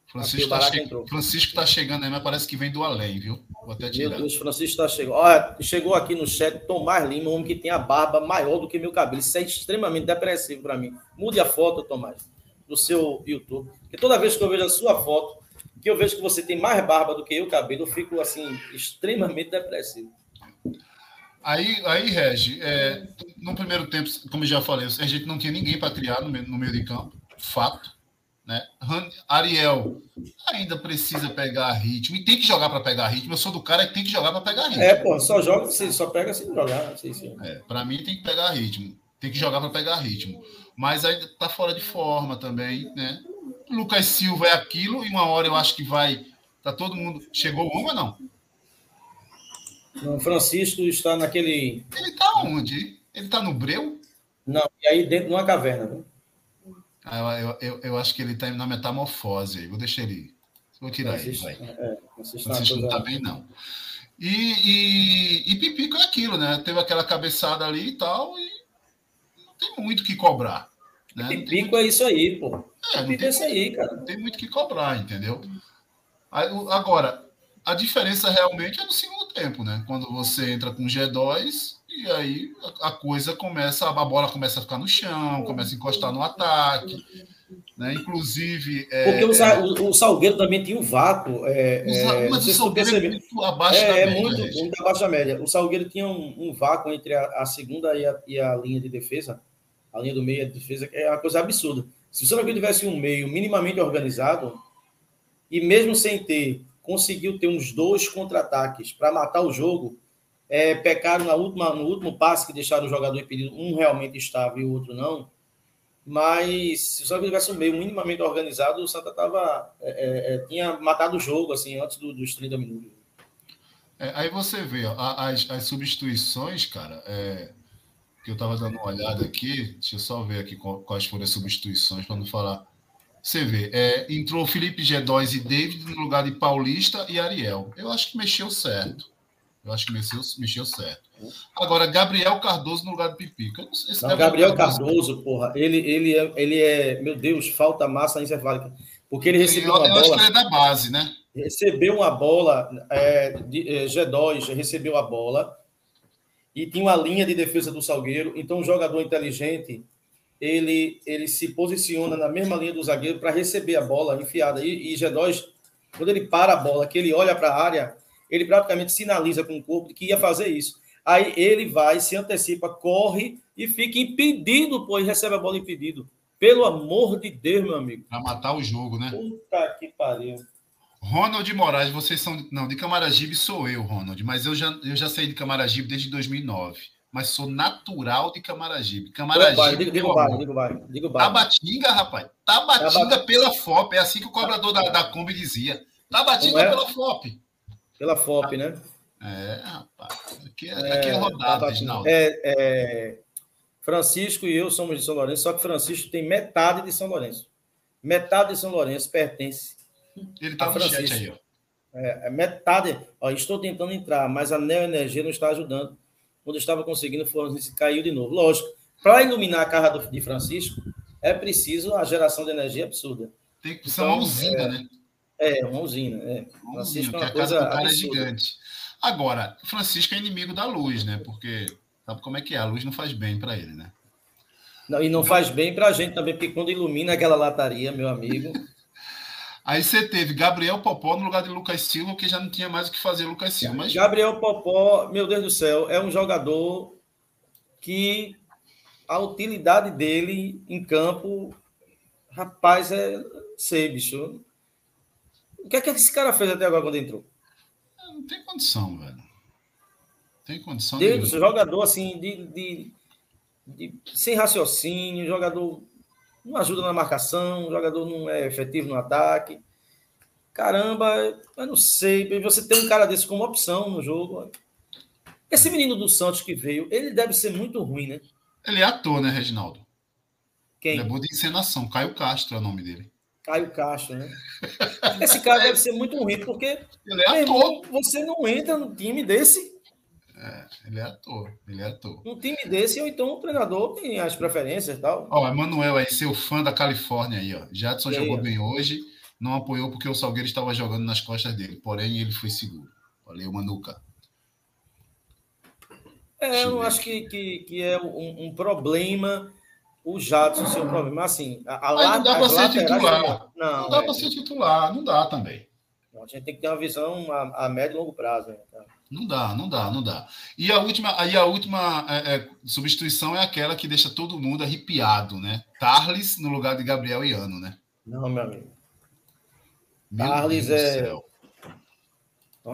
Francisco tá, che... Francisco tá chegando aí, mas parece que vem do além, viu? Vou até tirar. Meu Deus, Francisco tá chegando. Olha, chegou aqui no chat Tomás Lima, um homem que tem a barba maior do que meu cabelo. Isso é extremamente depressivo para mim. Mude a foto, Tomás, do seu YouTube. Porque toda vez que eu vejo a sua foto, que eu vejo que você tem mais barba do que eu, cabelo, eu fico, assim, extremamente depressivo. Aí, aí Regi, é, no primeiro tempo, como eu já falei, a gente não tinha ninguém para criar no meio, no meio de campo, fato. Né? Ariel ainda precisa pegar ritmo, e tem que jogar para pegar ritmo. Eu sou do cara que tem que jogar para pegar ritmo. É, pô, só joga, só pega se jogar. Sim, sim. É, para mim tem que pegar ritmo, tem que jogar para pegar ritmo. Mas ainda está fora de forma também, né? Lucas Silva é aquilo, e uma hora eu acho que vai. Tá todo mundo. Chegou uma, não? Não, Francisco está naquele... Ele está onde? Ele está no breu? Não, e aí dentro de uma caverna. Né? Ah, eu, eu, eu acho que ele está na metamorfose. Aí. Vou deixar ele... Vou tirar Francisco, ele. Vai. É, Francisco, Francisco não está bem, não. E, e, e Pipico é aquilo, né? Teve aquela cabeçada ali e tal, e não tem muito o que cobrar. Né? Pipico tem... é isso aí, pô. É, não tem, é isso aí, cara. Não tem muito o que cobrar, entendeu? Agora, a diferença realmente é no segundo tempo, né? Quando você entra com G dois e aí a coisa começa, a bola começa a ficar no chão, começa a encostar no ataque, né? Inclusive... É, porque o, é... o, o Salgueiro também tinha um vácuo. É, é, mas o Salgueiro é muito abaixo é, da média. É, muito, né? muito abaixo da média. O Salgueiro tinha um, um vácuo entre a, a segunda e a, e a linha de defesa, a linha do meio de defesa, que é uma coisa absurda. Se o Salgueiro tivesse um meio minimamente organizado, e mesmo sem ter... conseguiu ter uns dois contra-ataques para matar o jogo, é, pecaram na última, no último passe que deixaram o jogador impedido, um realmente estava e o outro não, mas se o Salgueiro tivesse um meio minimamente organizado, o Santa tava, é, é, tinha matado o jogo assim, antes do, dos trinta minutos. É, aí você vê ó, as, as substituições, cara, é, que eu estava dando uma olhada aqui, deixa eu só ver aqui quais foram as substituições para não falar... Você vê, é, entrou Felipe G dois e David no lugar de Paulista e Ariel. Eu acho que mexeu certo. Eu acho que mexeu, mexeu certo. Agora, Gabriel Cardoso no lugar de Pipica. Eu não sei se não, Gabriel Cardoso, Cardoso porra, ele, ele, é, ele é... Meu Deus, falta massa encefálica. Porque ele recebeu eu, uma eu bola... Eu acho que ele é da base, né? Recebeu uma bola... É, de, é, G dois recebeu a bola e tinha uma linha de defesa do Salgueiro. Então, um jogador inteligente... Ele, ele se posiciona na mesma linha do zagueiro para receber a bola enfiada. E, e G dois, quando ele para a bola, que ele olha para a área, ele praticamente sinaliza com o corpo que ia fazer isso. Aí ele vai, se antecipa, corre e fica impedido, pô, e recebe a bola impedido. Pelo amor de Deus, meu amigo. Para matar o jogo, né? Puta que pariu. Ronald Moraes, vocês são... Não, de Camaragibe sou eu, Ronald, mas eu já, eu já saí de Camaragibe desde dois mil e nove. Mas sou natural de Camaragibe. Camaragibe. Digo, digo, bairro, digo, bairro, digo bairro. Tabatinga, rapaz. Tabatinga, Tabatinga pela F O P. É assim que o cobrador da, da Kombi dizia. Tabatinga é? Pela F O P. Pela F O P, né? É, rapaz. Aqui é, é, aqui é rodado, Reginaldo. É, é... Francisco e eu somos de São Lourenço, só que Francisco tem metade de São Lourenço. Metade de São Lourenço pertence. Ele tá no chat aí, ó. É, metade. Ó, estou tentando entrar, mas a Neoenergia não está ajudando. Quando eu estava conseguindo, foram, caiu de novo. Lógico, para iluminar a cara de Francisco, é preciso a geração de energia absurda. Tem que ser então, uma usina, é, né? É, uma usina. É. Uma Francisco usina, é uma coisa a casa do cara é gigante. Agora, Francisco é inimigo da luz, né? Porque sabe como é que é? A luz não faz bem para ele, né? Não, e não então... faz bem para a gente também, porque quando ilumina aquela lataria, meu amigo... Aí você teve Gabriel Popó no lugar de Lucas Silva, que já não tinha mais o que fazer Lucas Silva. Mas... Gabriel Popó, meu Deus do céu, é um jogador que a utilidade dele em campo, rapaz, é... sei, bicho. O que é que esse cara fez até agora quando entrou? Não tem condição, velho. Não tem condição. Deus, jogador assim, de, de, de, sem raciocínio, jogador não ajuda na marcação, jogador não é efetivo no ataque. Caramba, eu não sei. Você tem um cara desse como opção no jogo. Esse menino do Santos que veio, ele deve ser muito ruim, né? Ele é ator, né, Reginaldo? Quem? Ele é bom de encenação. Caio Castro é o nome dele. Caio Castro, né? Esse cara deve ser muito ruim, porque ele é ator. Você não entra num time desse. É, ele é ator. Ele é ator. Um time desse, ou então o treinador tem as preferências e tal. Ó, Emanuel aí, seu fã da Califórnia aí, ó. Jadson jogou aí, bem hoje, não apoiou porque o Salgueiro estava jogando nas costas dele, porém ele foi seguro. Valeu, Manuca. É, eu acho que, que, que é um, um problema. O Jadson ser um problema. Assim, a, a lá, não dá para ser titular. Não, não dá é. para ser titular, não dá também. Não, a gente tem que ter uma visão a, a médio e longo prazo. Né? Não dá, não dá, não dá. E a última, aí a última é, é, substituição é aquela que deixa todo mundo arrepiado, né? Tarles no lugar de Gabriel e Ano, né? Não, meu amigo. Meu Tarles Deus é... do céu.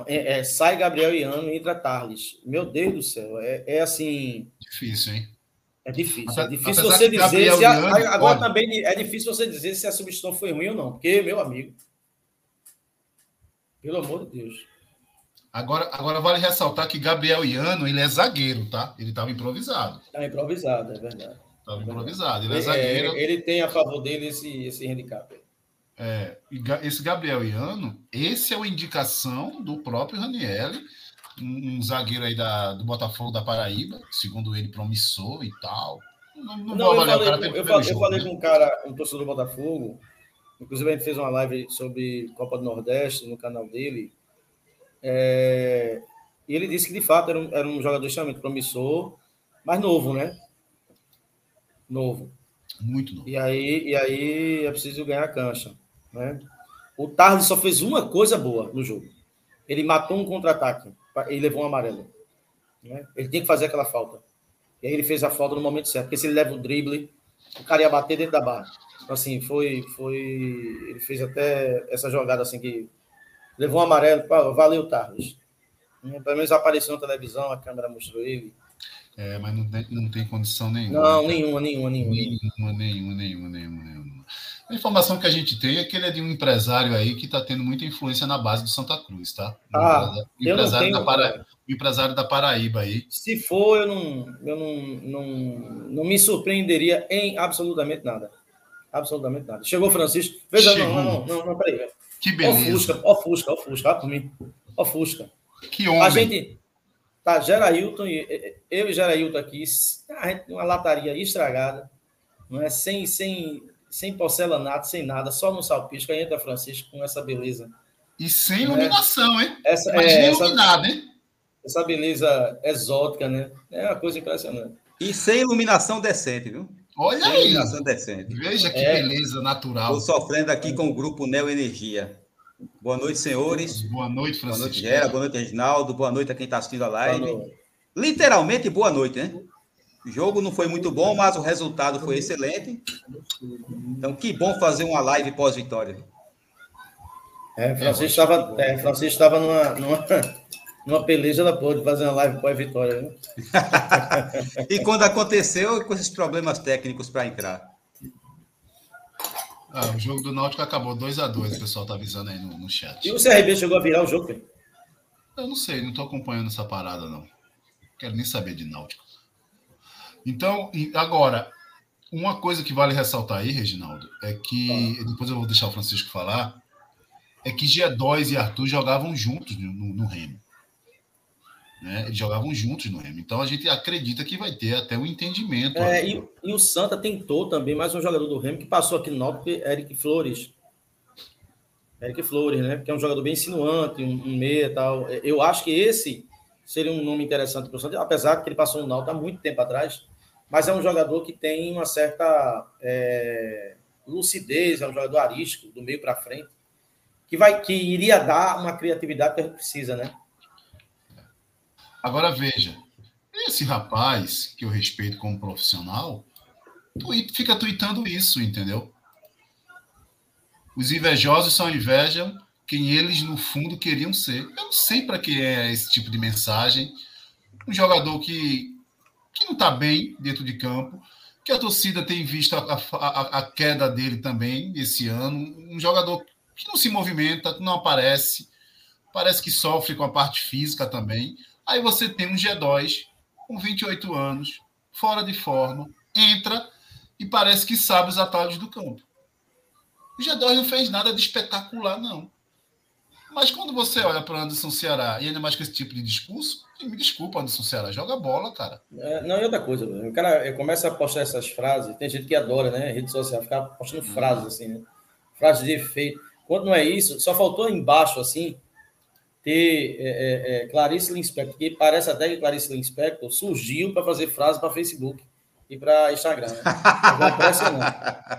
É, é, sai Gabriel Iano e entra Tarles. Meu Deus do céu, é, é assim... Difícil, hein? É difícil. Apesar, é difícil você dizer... Se a, Iano, agora olha. também é difícil você dizer se a substituição foi ruim ou não. Porque, meu amigo... Pelo amor de Deus. Agora, agora vale ressaltar que Gabriel Iano, ele é zagueiro, tá? Ele estava improvisado. Estava improvisado, é verdade. Estava improvisado, ele é, é zagueiro. Ele tem a favor dele esse, esse handicap. É, esse Gabriel Iano, esse é uma indicação do próprio Ranieri, um, um zagueiro aí da, do Botafogo da Paraíba, segundo ele, promissor e tal. Não, não, não vou avaliar o cara pelo Eu falei, jogo, eu falei né? com um cara, um torcedor do Botafogo, inclusive a gente fez uma live sobre Copa do Nordeste no canal dele, é, e ele disse que de fato era um, era um jogador extremamente promissor, mas novo, né? Novo. Muito novo. E aí, e aí é preciso ganhar a cancha. Né? O Tarles só fez uma coisa boa no jogo. Ele matou um contra-ataque e levou um amarelo. Né? Ele tinha que fazer aquela falta. E aí ele fez a falta no momento certo. Porque se ele leva o drible, o cara ia bater dentro da barra. Então, assim, foi, foi... Ele fez até essa jogada assim que levou um amarelo. Valeu, Tarles. Pelo menos apareceu na televisão, a câmera mostrou ele. É, mas não tem, não tem condição nenhuma. Não, nenhuma, nenhuma, nenhuma. Nenhuma, nenhuma, nenhuma, nenhuma, nenhuma. A informação que a gente tem é que ele é de um empresário aí que está tendo muita influência na base do Santa Cruz, tá? Um ah, empresário, eu não tenho, da Para... empresário da Paraíba aí. Se for, eu, não, eu não, não, não me surpreenderia em absolutamente nada. Absolutamente nada. Chegou o Francisco. Veja, Chegou. não, não, não, não, peraí. Que beleza. Ó Fusca, ó Fusca, ó Fusca. Ó Fusca. Que homem. A gente... Tá, Gerailton, eu e Gerailton aqui, a gente tem uma lataria estragada, não é? sem, sem, sem porcelanato, sem nada, só no salpisco, aí entra Francisco com essa beleza. E sem iluminação, é? hein? Essa, Mas é, nem iluminado, essa, hein? Essa beleza exótica, né? É uma coisa impressionante. E sem iluminação decente, viu? Olha sem aí! Iluminação decente. Veja que é. beleza natural. Estou sofrendo aqui com o grupo Neoenergia. Boa noite, senhores. Boa noite, Francisco. Boa noite, Gera. Boa noite, Reginaldo. Boa noite a quem está assistindo a live. Literalmente, boa noite, né? O jogo não foi muito bom, mas o resultado foi excelente. Então, que bom fazer uma live pós-vitória. É, Francisco estava é, Francisco estava numa, numa, numa peleja da porra de fazer uma live pós-vitória, né? E quando aconteceu, com esses problemas técnicos para entrar. Ah, o jogo do Náutico acabou dois a dois, o pessoal tá avisando aí no, no chat. E o C R B chegou a virar o jogo, cara? Eu não sei, não tô acompanhando essa parada, não. Quero nem saber de Náutico. Então, agora, uma coisa que vale ressaltar aí, Reginaldo, é que, ah. depois eu vou deixar o Francisco falar, é que G dois e Arthur jogavam juntos no, no, no Remo. Né? Eles jogavam juntos no Remo. Então, a gente acredita que vai ter até um entendimento. É, e, e o Santa tentou também, mais um jogador do Remo que passou aqui no Náutico, Eric Flores. Eric Flores, né? Que é um jogador bem insinuante, um, um meia e tal. Eu acho que esse seria um nome interessante para o Santa, apesar de que ele passou no Náutico há muito tempo atrás, mas é um jogador que tem uma certa é, lucidez, é um jogador arisco, do meio para frente, que, vai, que iria dar uma criatividade que a gente precisa, né? Agora veja, esse rapaz, que eu respeito como profissional, tuita, fica tuitando isso, entendeu? Os invejosos só invejam quem eles, no fundo, queriam ser. Eu não sei para que é esse tipo de mensagem. Um jogador que, que não está bem dentro de campo, que a torcida tem visto a, a, a queda dele também esse ano. Um jogador que não se movimenta, que não aparece, parece que sofre com a parte física também. Aí você tem um G dois com vinte e oito anos, fora de forma, entra e parece que sabe os atalhos do campo. O G dois não fez nada de espetacular, não. Mas quando você olha para o Anderson Ceará, e ainda mais com esse tipo de discurso, me desculpa, Anderson Ceará, joga bola, cara. É, não, é outra coisa. O cara começa a postar essas frases, tem gente que adora, né? Rede social, ficar postando hum. frases assim, né? Frases de efeito. Quando não é isso, só faltou embaixo, assim, ter é, é, é, Clarice Linspector, que parece até que Clarice Linspector surgiu para fazer frases para Facebook e para Instagram. Né?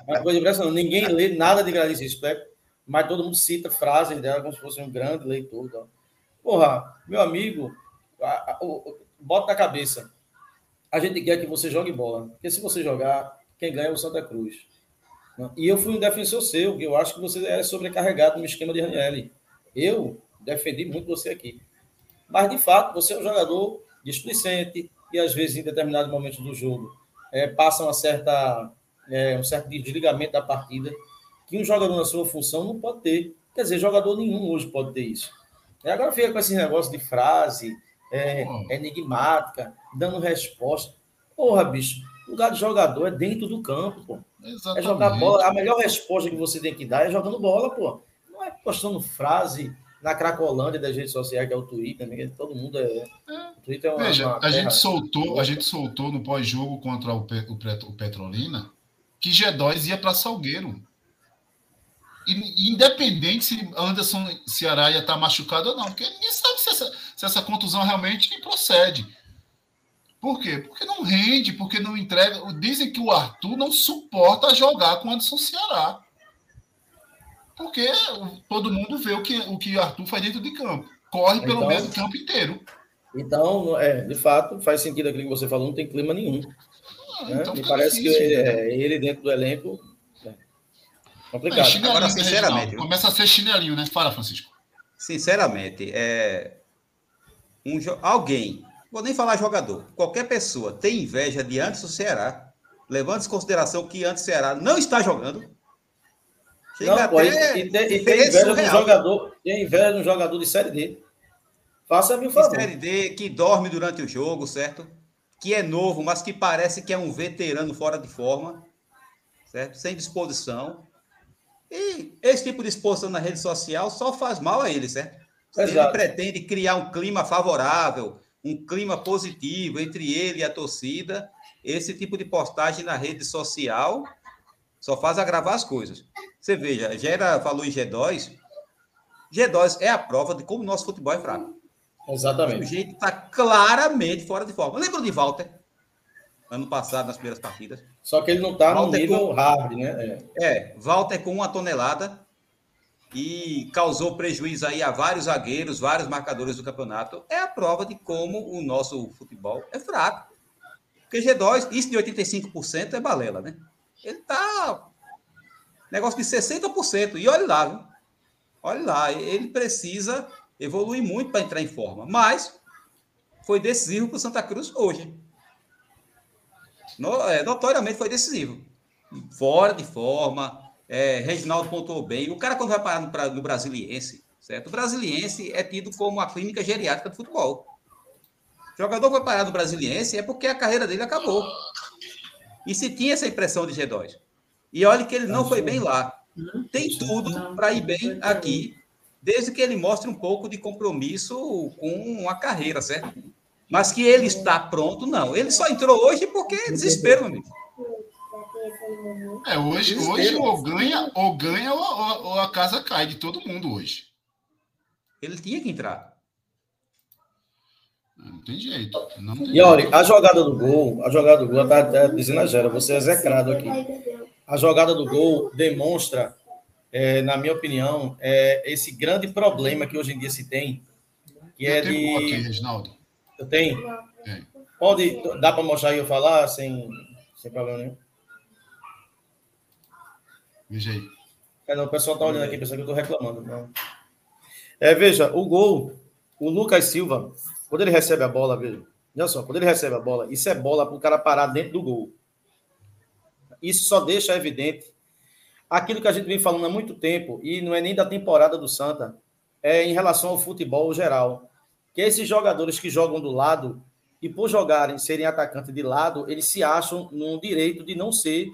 É uma coisa impressionante. Ninguém lê nada de Clarice Lispector, mas todo mundo cita frases dela como se fosse um grande leitor. Então. Porra, meu amigo, a, a, a, bota na cabeça. A gente quer que você jogue bola, porque se você jogar, quem ganha é o Santa Cruz. E eu fui um defensor seu, que eu acho que você é sobrecarregado no esquema de Ranieri. Eu defendi muito você aqui. Mas, de fato, você é um jogador displicente e, às vezes, em determinados momentos do jogo, é, passa uma certa, é, um certo desligamento da partida que um jogador na sua função não pode ter. Quer dizer, jogador nenhum hoje pode ter isso. E agora fica com esse negócio de frase é, enigmática, dando resposta. Porra, bicho, o lugar de jogador é dentro do campo, pô. Exatamente. É jogar bola. A melhor resposta que você tem que dar é jogando bola, pô. Não é postando frase na Cracolândia das redes sociais, que é o Twitter, né? Todo mundo é... é. Twitter é uma, Veja, uma a, gente soltou, a gente soltou no pós-jogo contra o, Pet, o Petrolina que G dois ia para Salgueiro. E, independente se Anderson Ceará ia estar machucado ou não, porque ninguém sabe se essa, se essa contusão realmente procede. Por quê? Porque não rende, porque não entrega. Dizem que o Arthur não suporta jogar com o Anderson Ceará. Porque todo mundo vê o que o que Arthur faz dentro de campo. Corre pelo então, mesmo campo inteiro. Então, é, de fato, faz sentido aquilo que você falou, não tem clima nenhum. Ah, né? Então Me parece difícil, que ele, né? ele dentro do elenco... É complicado. É, Agora, sinceramente... Começa a ser chinelinho, né? Fala, Francisco. Sinceramente, é... Um jo... alguém... Vou nem falar jogador. Qualquer pessoa tem inveja de Anderson Ceará, levando em consideração que Anderson Ceará não está jogando. Chega não, pô, até e, tem, e tem inveja de um jogador, tem inveja de um jogador de Série D. Faça-me o favor. Série D, que dorme durante o jogo, certo? Que é novo, mas que parece que é um veterano fora de forma, certo? Sem disposição. E esse tipo de exposição na rede social só faz mal a ele, certo? Exato. Ele pretende criar um clima favorável, um clima positivo entre ele e a torcida, esse tipo de postagem na rede social só faz agravar as coisas. Você veja, Gera falou em G dois, G dois é a prova de como o nosso futebol é fraco. Exatamente. O jeito está claramente fora de forma. Lembra de Walter? Ano passado, nas primeiras partidas. Só que ele não está no nível hard, né? É, Walter com uma tonelada e causou prejuízo aí a vários zagueiros, vários marcadores do campeonato, é a prova de como o nosso futebol é fraco. Porque G dois, isso de oitenta e cinco por cento é balela, né? Ele tá... Negócio de sessenta por cento. E olha lá, viu? Olha lá, ele precisa evoluir muito para entrar em forma. Mas foi decisivo para o Santa Cruz hoje. No, é, notoriamente foi decisivo. Fora de forma... É, Reginaldo pontuou bem. O cara, quando vai parar no, no Brasiliense, certo? O Brasiliense é tido como a clínica geriátrica do futebol. O jogador que vai parar no Brasiliense é porque a carreira dele acabou. E se tinha essa impressão de G dois. E olha que ele não foi bem lá. Tem tudo para ir bem aqui, desde que ele mostre um pouco de compromisso com a carreira, certo? Mas que ele está pronto, não. Ele só entrou hoje porque é desespero, meu amigo. É, hoje, hoje ou ganha, ou, ganha ou, ou, ou a casa cai de todo mundo hoje. Ele tinha que entrar. Não tem jeito. Não tem e olha, a jogada do gol, a jogada do gol, tá, tá dizendo a Gera, você é execrado aqui. A jogada do gol demonstra, é, na minha opinião, é, esse grande problema que hoje em dia se tem. Que eu é tenho de... gol aqui, Reginaldo. Eu tenho? É. Pode, dá para mostrar e eu falar sem, sem problema nenhum? Veja aí. É, não, o pessoal tá olhando aqui, pensando que eu tô reclamando. Não. É, veja, o gol, o Lucas Silva, quando ele recebe a bola, veja, olha só, quando ele recebe a bola, isso é bola para o cara parar dentro do gol. Isso só deixa evidente aquilo que a gente vem falando há muito tempo, e não é nem da temporada do Santa, é em relação ao futebol geral. Que esses jogadores que jogam do lado, e por jogarem, serem atacantes de lado, eles se acham no direito de não ser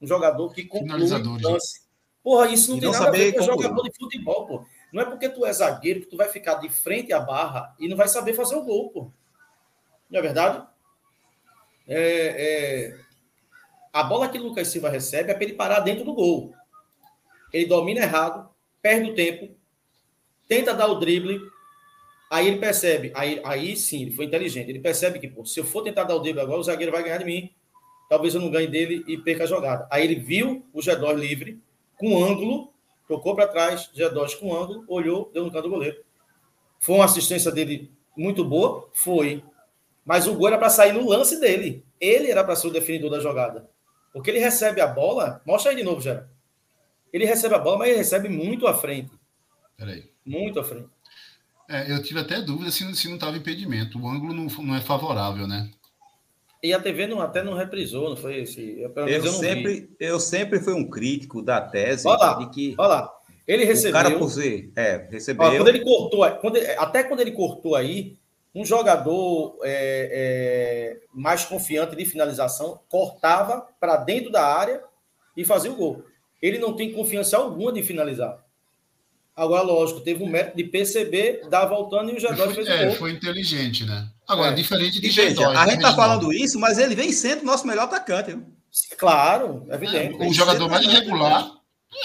um jogador que conclui o lance. Porra, isso não tem nada a ver com jogador de futebol, pô. Não é porque tu é zagueiro que tu vai ficar de frente à barra e não vai saber fazer o gol, pô. Não é verdade? É, é... A bola que o Lucas Silva recebe é para ele parar dentro do gol. Ele domina errado, perde o tempo, tenta dar o drible, aí ele percebe, aí, aí sim, ele foi inteligente, ele percebe que, pô, se eu for tentar dar o drible agora, o zagueiro vai ganhar de mim, talvez eu não ganhe dele e perca a jogada. Aí ele viu o G dois livre, com ângulo, tocou para trás, G dois com ângulo, olhou, deu no canto do goleiro. Foi uma assistência dele muito boa? Foi. Mas o gol era para sair no lance dele. Ele era para ser o definidor da jogada. Porque ele recebe a bola... Mostra aí de novo, Geraldo. Ele recebe a bola, mas ele recebe muito à frente. Peraí. Muito à frente. É, eu tive até dúvida se, se não estava impedimento. O ângulo não, não é favorável, né? E a T V não, até não reprisou, não foi esse... Eu, eu, eu, sempre, eu sempre fui um crítico da tese... Olha lá, de que olha lá. Ele recebeu... O cara por ser... É, recebeu... Ó, quando ele cortou, quando ele, até quando ele cortou aí, um jogador é, é, mais confiante de finalização cortava para dentro da área e fazia o gol. Ele não tem confiança alguma de finalizar. Agora, lógico, teve um método de perceber, dar voltando e o G dois fez o gol. É, foi inteligente, né? Agora, é. diferente de G dois. A gente está falando isso, mas ele vem sendo o nosso melhor atacante. Né? Claro, é evidente. É, o jogador mais irregular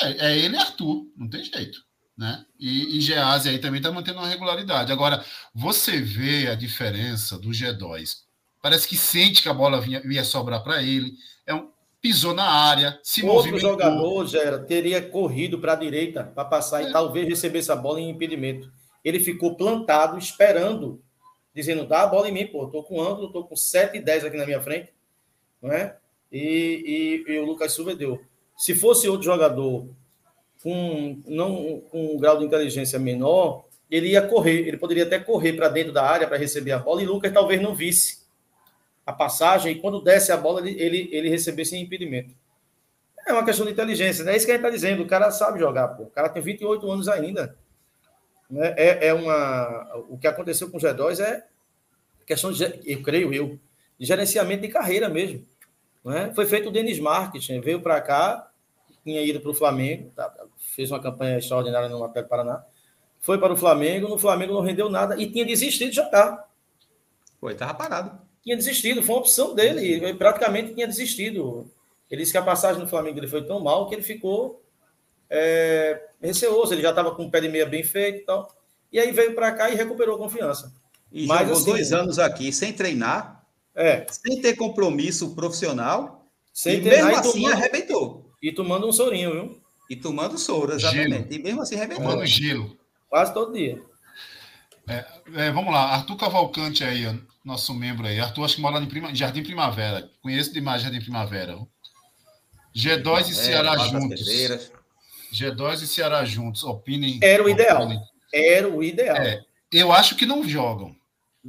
é, é ele e Arthur, não tem jeito. Né? E, e Geazi aí também está mantendo uma regularidade. Agora, você vê a diferença do G dois. Parece que sente que a bola vinha, ia sobrar para ele. É um, pisou na área, se Outro movimentou. Outro jogador, Gera, teria corrido para a direita para passar é. e talvez receber essa bola em impedimento. Ele ficou plantado, esperando, dizendo, dá a bola em mim, pô, estou com ângulo, estou com sete e dez aqui na minha frente. Não é? E, e, e o Lucas Silva deu. Se fosse outro jogador... com um, um, um grau de inteligência menor, ele ia correr, ele poderia até correr para dentro da área para receber a bola, e Lucas talvez não visse a passagem, e quando desse a bola, ele, ele, ele recebesse impedimento. É uma questão de inteligência, né? É isso que a gente está dizendo, o cara sabe jogar, pô. O cara tem vinte e oito anos ainda. Né? É, é uma... O que aconteceu com o G dois é questão, de, eu creio eu, de gerenciamento de carreira mesmo. Né? Foi feito o Denis Marques, né? Veio para cá, tinha ido para o Flamengo, tá? Fez uma campanha extraordinária no Atlético do Paraná, foi para o Flamengo, no Flamengo não rendeu nada e tinha desistido de jogar. Pô, ele estava parado. Tinha desistido, foi uma opção dele, ele praticamente tinha desistido. Ele disse que a passagem no Flamengo dele foi tão mal que ele ficou é, receoso, ele já estava com o pé de meia bem feito e tal. E aí veio para cá e recuperou a confiança. E Mas, jogou assim, dois anos aqui sem treinar, é. sem ter compromisso profissional, sem e treinar, mesmo assim tomando, arrebentou. E tomando um sorinho, viu? E tomando soro, exatamente. Gelo. E mesmo assim arrebentando. Tomando gelo. Quase todo dia. É, é, vamos lá. Arthur Cavalcante aí, nosso membro aí. Arthur, acho que mora em Prima... Jardim Primavera. Conheço demais Jardim Primavera. G dois e Ceará juntos. G dois e Ceará juntos. Opinem. Era o ideal. Opinem. Era o ideal. É, eu acho que não jogam.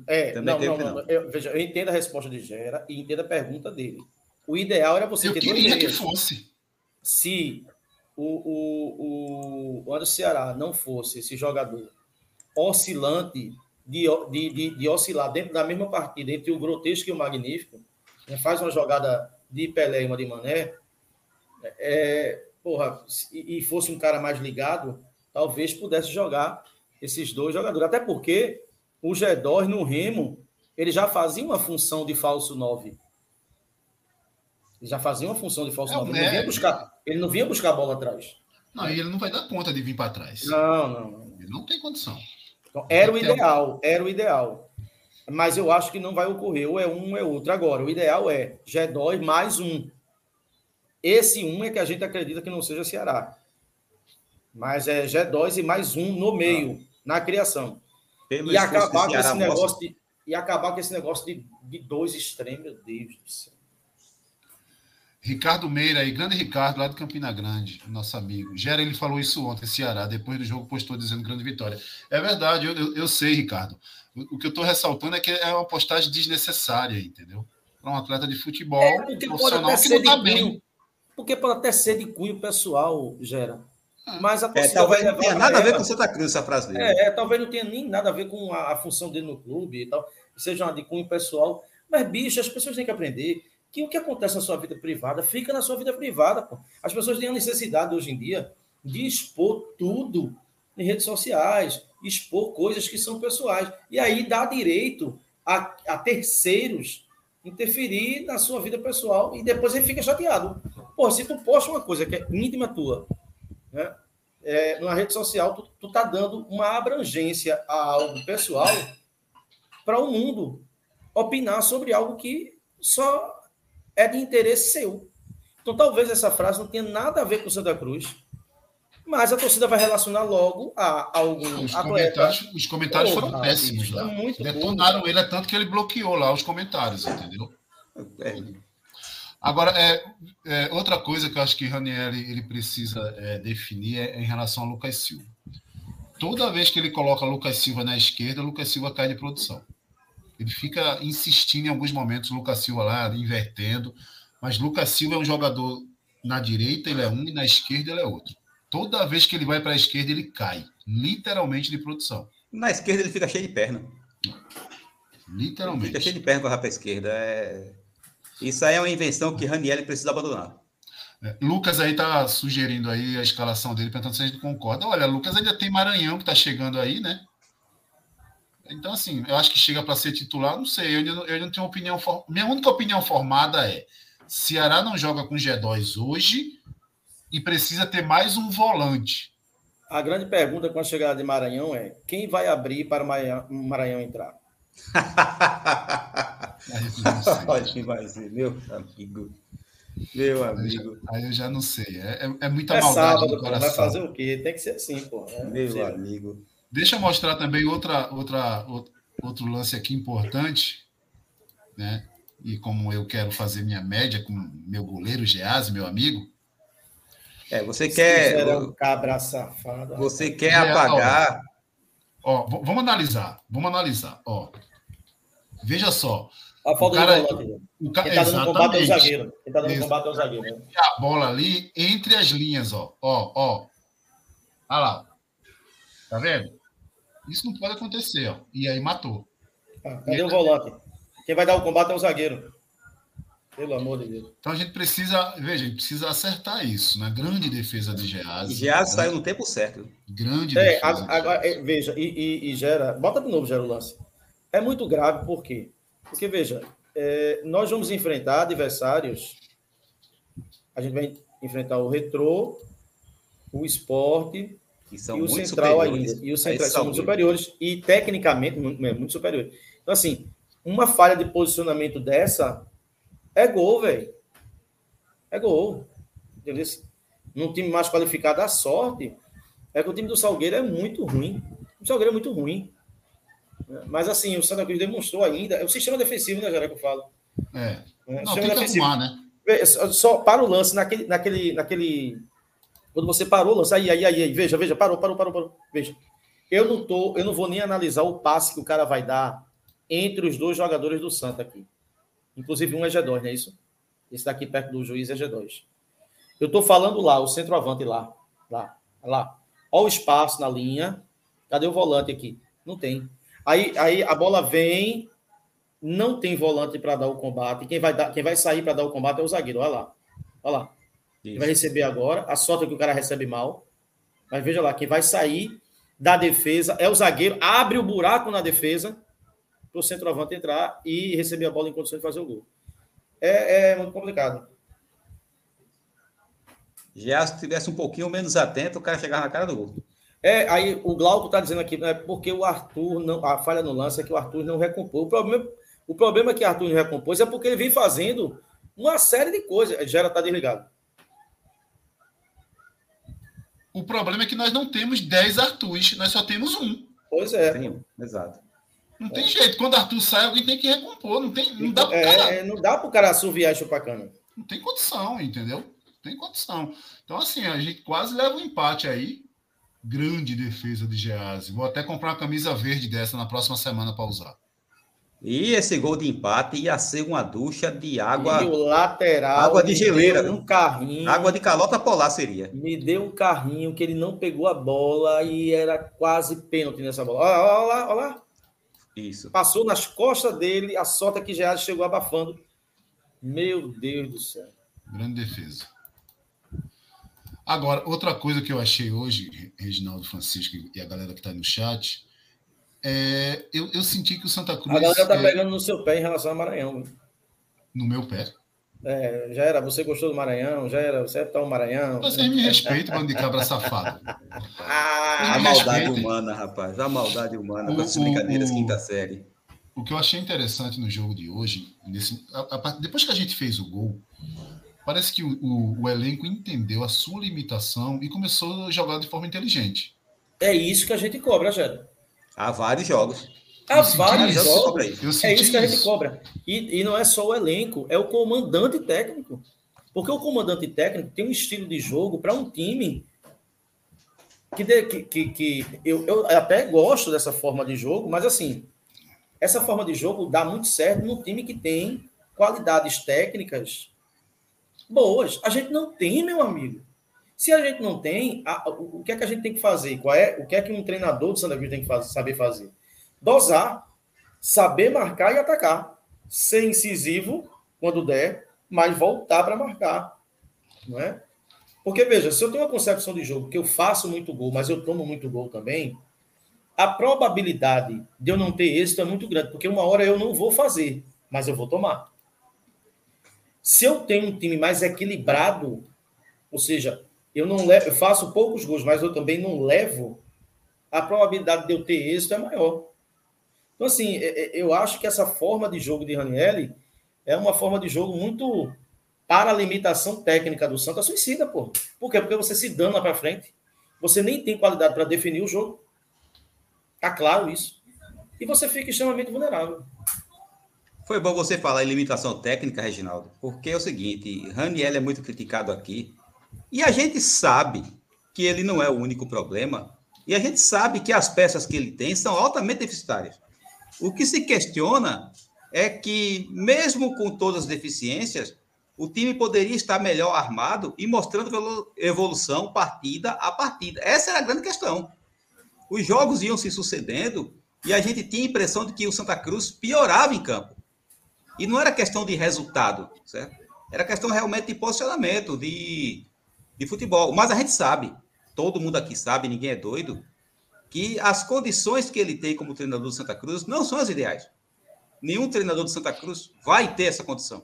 É, Também não, teve, não, não. não. Eu, veja, eu entendo a resposta de Gera e entendo a pergunta dele. O ideal era você eu ter dois. Eu queria que fosse. Se... O, o, o Anderson Ceará não fosse esse jogador oscilante de, de, de, de oscilar dentro da mesma partida entre o grotesco e o magnífico, né, faz uma jogada de Pelé e uma de Mané, é, porra, e, e fosse um cara mais ligado, talvez pudesse jogar esses dois jogadores, até porque o G dois no Remo ele já fazia uma função de falso nove. Já fazia uma função de falso nove. Ele não vinha buscar, ele não vinha buscar a bola atrás. Não, e ele não vai dar conta de vir para trás. Não, não, não. Ele não tem condição. Então, era o ideal, era o ideal. Mas eu acho que não vai ocorrer. Ou é um, ou é outro. Agora, o ideal é G dois mais um. Esse um é que a gente acredita que não seja Ceará. Mas é G dois e mais um no meio, na criação. E acabar com esse negócio de, e acabar com esse negócio de, de dois extremos, meu Deus do céu. Ricardo Meira aí, grande Ricardo, lá de Campina Grande, nosso amigo. Gera, ele falou isso ontem, Ceará, depois do jogo postou dizendo grande vitória. É verdade, eu, eu, eu sei, Ricardo. O, o que eu estou ressaltando é que é uma postagem desnecessária, entendeu? Para um atleta de futebol é, profissional que não está bem. Porque pode até ser de cunho pessoal, Gera. Ah. Mas a é, talvez não tenha nada a ver com Santa Cruz, essa frase dele. É, é, talvez não tenha nem nada a ver com a, a função dele no clube e tal, seja uma de cunho pessoal. Mas, bicho, as pessoas têm que aprender que o que acontece na sua vida privada fica na sua vida privada, pô. As pessoas têm a necessidade, hoje em dia, de expor tudo em redes sociais, expor coisas que são pessoais. E aí dá direito a, a terceiros interferir na sua vida pessoal e depois ele fica chateado. Pô, se tu posta uma coisa que é íntima tua, né, é, numa rede social, tu, tu tá dando uma abrangência a algo pessoal para o mundo opinar sobre algo que só é de interesse seu. Então, talvez essa frase não tenha nada a ver com Santa Cruz, mas a torcida vai relacionar logo a algum os atleta. Comentários, os comentários oh, foram péssimos lá. Muito Detonaram bom. Ele, é tanto que ele bloqueou lá os comentários, entendeu? É. Agora, é, é, outra coisa que eu acho que Ranieri ele precisa é, definir é em relação a Lucas Silva. Toda vez que ele coloca Lucas Silva na esquerda, Lucas Silva cai de produção. Ele fica insistindo em alguns momentos, Lucas Silva lá, invertendo. Mas Lucas Silva é um jogador na direita, ele é um, e na esquerda ele é outro. Toda vez que ele vai para a esquerda, ele cai. Literalmente de produção. Na esquerda ele fica cheio de perna. Literalmente. Ele fica cheio de perna para a esquerda. É... Isso aí é uma invenção que Ranieri precisa abandonar. É, Lucas aí tá sugerindo aí a escalação dele, perguntando se a gente concorda. Olha, Lucas ainda tem Maranhão que tá chegando aí, né? Então, assim, eu acho que chega para ser titular, não sei, eu ainda não, eu ainda não tenho opinião... For... Minha única opinião formada é Ceará não joga com G dois hoje e precisa ter mais um volante. A grande pergunta com a chegada de Maranhão é quem vai abrir para o Maranhão entrar? Olha quem vai ser, meu amigo. Meu amigo. Aí eu já, aí eu já não sei, é, é, é muita é maldade sábado, no coração. Vai fazer o quê? Tem que ser assim, pô. É meu possível. Amigo. Deixa eu mostrar também outra, outra, outro lance aqui importante, né? E como eu quero fazer minha média com meu goleiro Geazi, meu amigo. É, você quer. Um cabra safado. Você quer é, apagar. Ó, ó, vamos analisar. Vamos analisar. Ó. Veja só. A falta do volante. Quem está dando combate é o zagueiro. Quem está dando combate é o zagueiro. A bola ali entre as linhas, ó. Ó, ó. Olha lá. Tá vendo? Isso não pode acontecer, ó. E aí matou. Ah, cadê o volante? Quem vai dar o combate é o zagueiro. Pelo amor de Deus. Então a gente precisa, veja, a gente precisa acertar isso na grande defesa de Geazi. Geazi saiu no tempo certo. Grande é, defesa. A, a, de é, veja, e, e, e Gera, bota de novo, Gera, o lance. É muito grave, por quê? Porque, veja, é, nós vamos enfrentar adversários. A gente vai enfrentar o Retro, o Esporte. E, são e o muito Central superiores. Ainda. E o Central são muito superiores. E, tecnicamente, muito, muito superiores. Então, assim, uma falha de posicionamento dessa é gol, velho. É gol. Entendeu? Num time mais qualificado, a sorte é que o time do Salgueiro é muito ruim. O Salgueiro é muito ruim. Mas, assim, o Santa Cruz demonstrou ainda... É o sistema defensivo, né, Jair, que eu falo. É. é Não, tem defensivo. Que arrumar, né? Só para o lance, naquele... naquele, naquele... Quando você parou, lança aí, aí, aí, aí, veja, veja, parou, parou, parou, parou, veja. Eu não tô, eu não vou nem analisar o passe que o cara vai dar entre os dois jogadores do Santa aqui. Inclusive um é G dois, não é isso? Esse daqui perto do juiz é G dois. Eu tô falando lá, o centroavante lá, lá, lá. Olha o espaço na linha. Cadê o volante aqui? Não tem. Aí, aí a bola vem, não tem volante para dar o combate. Quem vai dar, quem vai sair para dar o combate é o zagueiro, olha lá, olha lá. Isso. Vai receber agora, a sorte é que o cara recebe mal, mas veja lá, quem vai sair da defesa é o zagueiro, abre o buraco na defesa para o centroavante entrar e receber a bola em condições de fazer o gol. É, é muito complicado. Já se tivesse um pouquinho menos atento, o cara chegava na cara do gol. É, aí o Glauco está dizendo aqui, né, porque o Arthur, não, a falha no lance é que o Arthur não recompôs. O problema, o problema que o Arthur não recompôs é porque ele vem fazendo uma série de coisas. Já está desligado. O problema é que nós não temos dez Arthurs, nós só temos um. Pois é. Tem um, exato. Não é. Tem jeito. Quando Arthur sai, alguém tem que recompor. Não, tem, não dá para o cara... É, não dá para o cara assoviar e chupacana. não tem condição, entendeu? Não tem condição. Então, assim, a gente quase leva um empate aí. Grande defesa de Geazi. Vou até comprar uma camisa verde dessa na próxima semana para usar. E esse gol de empate ia ser uma ducha de água... E o lateral... Água de geleira. Deu um carrinho... Água de calota polar seria. Me deu um carrinho que ele não pegou a bola e era quase pênalti nessa bola. Olha lá, olha lá, olha lá. Isso. Passou nas costas dele, a sorte é que Geazi chegou abafando. Meu Deus do céu. Grande defesa. Agora, outra coisa que eu achei hoje, Reginaldo, Francisco e a galera que está no chat... É, eu, eu senti que o Santa Cruz... A galera tá é... pegando no seu pé em relação ao Maranhão. Viu? No meu pé? É, já era, você gostou do Maranhão, já era, você é tal Maranhão. Vocês me respeitam, mano de cabra safado. Ah, a maldade respeitem. humana, rapaz, a maldade humana, o, com essas brincadeiras, o, quinta série. O que eu achei interessante no jogo de hoje, nesse, a, a, depois que a gente fez o gol, parece que o, o, o elenco entendeu a sua limitação e começou a jogar de forma inteligente. É isso que a gente cobra, Jair. Há vários jogos. Há vários jogos. É isso que a gente cobra. E, e não é só o elenco, é o comandante técnico. Porque o comandante técnico tem um estilo de jogo para um time que, de, que, que, que eu, eu até gosto dessa forma de jogo, mas assim, essa forma de jogo dá muito certo num time que tem qualidades técnicas boas. A gente não tem, meu amigo. Se a gente não tem, a, o que é que a gente tem que fazer? Qual é, o que é que um treinador do Santa Cruz tem que fazer, saber fazer? Dosar, saber marcar e atacar. Ser incisivo quando der, mas voltar para marcar. Não é? Porque, veja, se eu tenho uma concepção de jogo que eu faço muito gol, mas eu tomo muito gol também, a probabilidade de eu não ter êxito é muito grande, porque uma hora eu não vou fazer, mas eu vou tomar. Se eu tenho um time mais equilibrado, ou seja... Eu, não levo, eu faço poucos gols, mas eu também não levo. A probabilidade de eu ter êxito é maior. Então, assim, eu acho que essa forma de jogo de Ranieri é uma forma de jogo muito para a limitação técnica do Santa suicida, pô. Por quê? Porque você se dana para frente. Você nem tem qualidade para definir o jogo. Tá claro isso. E você fica extremamente vulnerável. Foi bom você falar em limitação técnica, Reginaldo, porque é o seguinte, Ranieri é muito criticado aqui. E a gente sabe que ele não é o único problema, e a gente sabe que as peças que ele tem são altamente deficitárias. O que se questiona é que, mesmo com todas as deficiências, o time poderia estar melhor armado e mostrando evolução partida a partida. Essa era a grande questão. Os jogos iam se sucedendo e a gente tinha a impressão de que o Santa Cruz piorava em campo. E não era questão de resultado, certo? Era questão realmente de posicionamento, de... de futebol, mas a gente sabe, todo mundo aqui sabe, ninguém é doido, que as condições que ele tem como treinador do Santa Cruz não são as ideais. Nenhum treinador do Santa Cruz vai ter essa condição.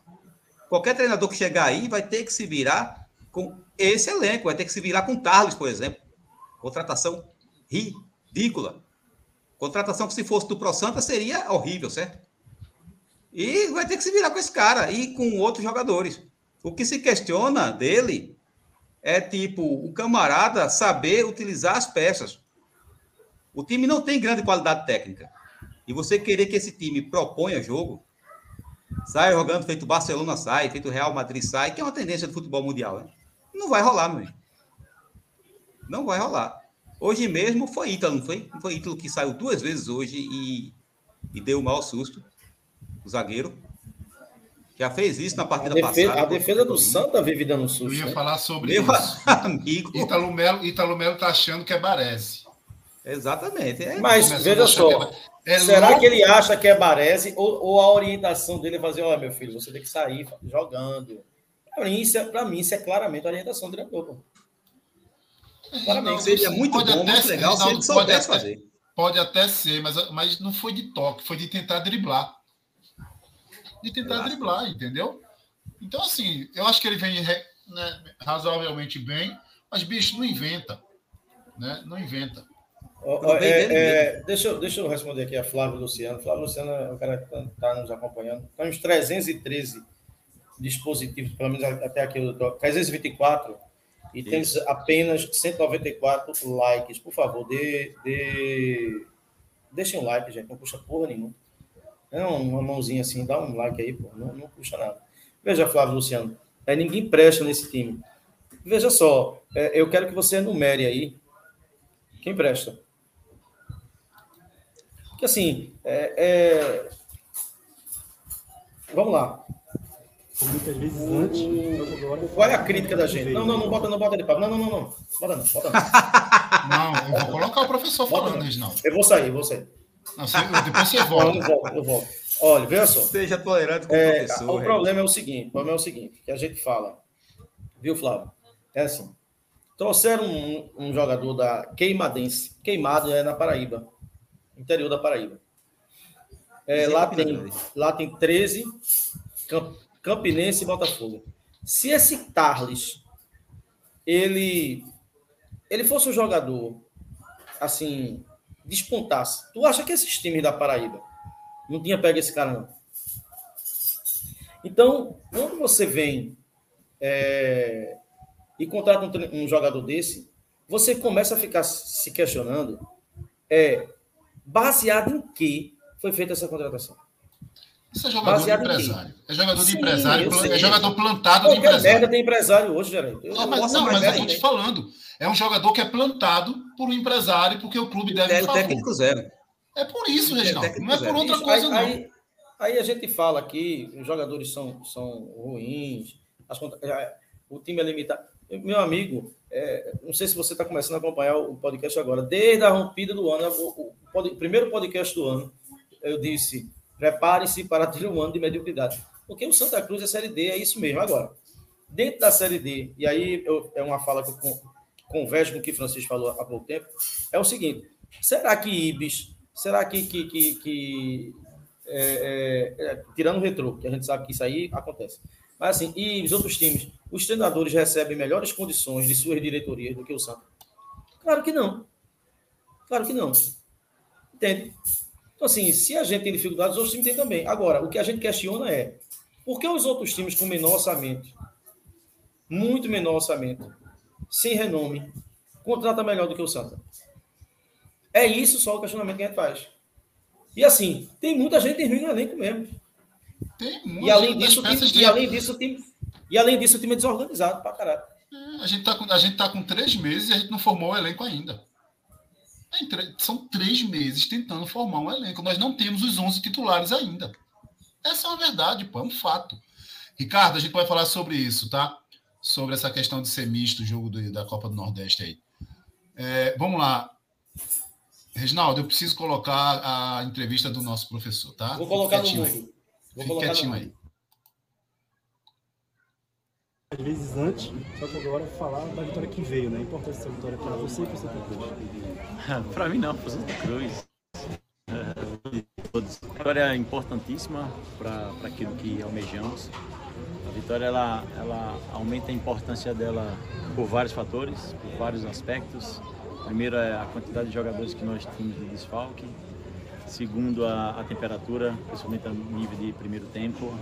Qualquer treinador que chegar aí vai ter que se virar com esse elenco, vai ter que se virar com o Tarles, por exemplo. Contratação ridícula. Contratação que, se fosse do Pro Santa, seria horrível, certo? E vai ter que se virar com esse cara e com outros jogadores. O que se questiona dele... é tipo, o camarada saber utilizar as peças. O time não tem grande qualidade técnica. E você querer que esse time proponha jogo, saia jogando feito Barcelona sai, feito Real Madrid sai, que é uma tendência do futebol mundial, né? Não vai rolar, meu amigo. Não vai rolar. Hoje mesmo foi Ítalo, não foi? Foi Ítalo que saiu duas vezes hoje e, e deu um mau susto. O zagueiro. Já fez isso na partida a defesa, passada. A defesa do Santa vive dando um susto. Eu ia falar sobre Meu isso. Amigo. Ítalo Melo, Ítalo Melo tá achando que é Baresi. Exatamente. É. Mas veja só, é será louco. que ele acha que é Baresi ou, ou a orientação dele é fazer, olha, meu filho, você tem que sair jogando. Para mim, mim, isso é claramente a orientação do diretor. Claramente. Seria muito pode bom, até muito ser, legal se ele soubesse fazer. Até, pode até ser, mas, mas não foi de toque, foi de tentar driblar. de tentar driblar, entendeu? Então, assim, eu acho que ele vem, né, razoavelmente bem, mas, bicho, não inventa, né? Não inventa. Oh, oh, é, é, deixa, eu, deixa eu responder aqui a Flávio Luciano. Flávio Luciano é o cara que está nos acompanhando. Tem uns trezentos e treze dispositivos, pelo menos até aqui, trezentos e vinte e quatro, e tem apenas cento e noventa e quatro likes. Por favor, dê, dê... deixem um like, gente, não custa porra nenhuma. É uma mãozinha assim, dá um like aí, pô, não, não puxa nada. Veja, Flávio Luciano, É, ninguém presta nesse time. Veja só, é, eu quero que você enumere aí quem presta. Porque assim, é, é... vamos lá. Muitas vezes antes. Qual é a crítica da gente? Não, não, não bota, não bota de papo. Não, não, não, não. Bota não, bota não. Não, eu vou colocar o professor falando, não. Eu vou sair, vou sair. Não, você, depois você volta. Eu volto, eu volto. Olha, veja só. Seja tolerante com o é, professor. O problema é o seguinte, o problema é o seguinte, que a gente fala, viu, Flávio? É assim, trouxeram um, um jogador da Queimadense, Queimado é na Paraíba, interior da Paraíba. É, lá, tem, lá tem treze camp, Campinense e Botafogo. Se esse Tarles, ele, ele fosse um jogador, assim, despontasse, tu acha que esses times da Paraíba não tinha pego esse cara, não? Então, quando você vem é, e contrata um, um jogador desse, você começa a ficar se questionando é, baseado em que foi feita essa contratação. Isso é jogador baseado de empresário. É jogador de Sim, empresário, plan... é jogador plantado Qualquer de empresário. merda tem empresário hoje, Geraldo. Eu, não, mas, não, mas eu estou te falando. É um jogador que é plantado por um empresário, porque o clube deve... É o técnico zero. É por isso, Reginaldo. Não é por outra isso, coisa, aí, não. Aí, aí a gente fala que os jogadores são, são ruins, as cont... o time é limitado. Meu amigo, é, não sei se você está começando a acompanhar o podcast agora. Desde a rompida do ano, o, o, o primeiro podcast do ano, eu disse... Prepare-se para ter um ano de mediocridade. Porque o Santa Cruz é Série D, é isso mesmo. Agora, dentro da Série D, e aí eu, é uma fala que eu converso com o que o Francisco falou há pouco tempo, é o seguinte, será que Ibis, será que... que, que, que é, é, é, tirando o Retro, que a gente sabe que isso aí acontece. Mas assim, e os outros times, os treinadores recebem melhores condições de suas diretorias do que o Santa? Claro que não. Claro que não. Entende? Então, assim, se a gente tem dificuldades, os outros times têm também. Agora, o que a gente questiona é por que os outros times com menor orçamento, muito menor orçamento, sem renome, contrata melhor do que o Santa? É isso só o questionamento que a gente faz. E, assim, tem muita gente ruim no elenco mesmo. Tem muita e, além disso, time, de... e, além disso, time, e, além disso, o time é desorganizado pra caralho. É, a gente tá com, a gente tá com três meses e a gente não formou o elenco ainda. São três meses tentando formar um elenco. Nós não temos os onze titulares ainda. Essa é uma verdade, pô, é um fato. Ricardo, a gente vai falar sobre isso, tá? Sobre essa questão de ser misto, o jogo do, da Copa do Nordeste aí. É, vamos lá. Reginaldo, eu preciso colocar a entrevista do nosso professor, tá? Vou colocar no mundo. Vou Fique quietinho aí. Às vezes antes, só que agora falar da vitória que veio, né? A importância dessa vitória para você e para o Santa Cruz. Para mim não, para o Santa Cruz. É, a vitória é importantíssima para aquilo que almejamos. A vitória ela, ela aumenta a importância dela por vários fatores, por vários aspectos. Primeiro é a quantidade de jogadores que nós temos de desfalque. Segundo, a, a temperatura, principalmente a nível de primeiro tempo.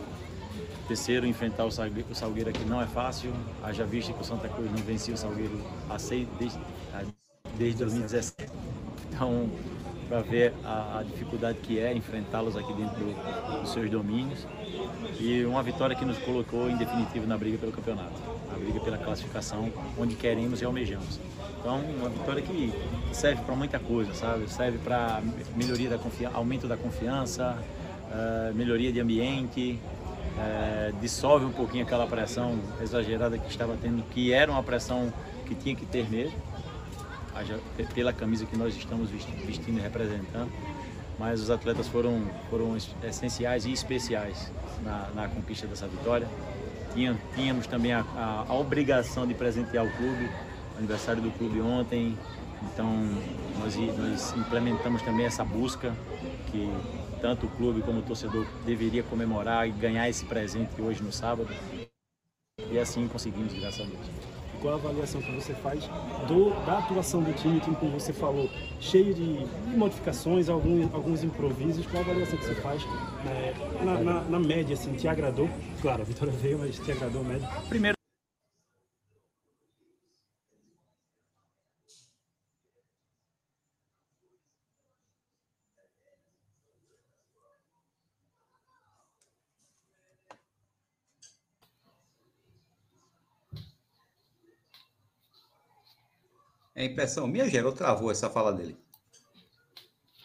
Terceiro, enfrentar o Salgueiro aqui não é fácil, haja vista que o Santa Cruz não vencia o Salgueiro há seis, desde, desde dois mil e dezessete. Então, para ver a, a dificuldade que é enfrentá-los aqui dentro do, dos seus domínios. E uma vitória que nos colocou, em definitivo, na briga pelo campeonato, na briga pela classificação, onde queremos e almejamos. Então, uma vitória que serve para muita coisa, sabe? Serve para melhoria da confiança, aumento da confiança, uh, melhoria de ambiente. É, dissolve um pouquinho aquela pressão exagerada que estava tendo, que era uma pressão que tinha que ter mesmo, pela camisa que nós estamos vestindo e representando, mas os atletas foram, foram essenciais e especiais na, na conquista dessa vitória. Tinha, tínhamos também a, a, a obrigação de presentear o clube, aniversário do clube ontem, então nós, nós implementamos também essa busca que tanto o clube como o torcedor deveria comemorar e ganhar esse presente hoje no sábado. E assim conseguimos, graças a Deus. Qual a avaliação que você faz do, da atuação do time, que, como você falou, cheio de, de modificações, alguns, alguns improvisos? Qual a avaliação que você faz né, na, na, na média? Assim, te agradou? Claro, a vitória veio, mas te agradou a média? Primeiro, É impressão minha, Gero, travou essa fala dele.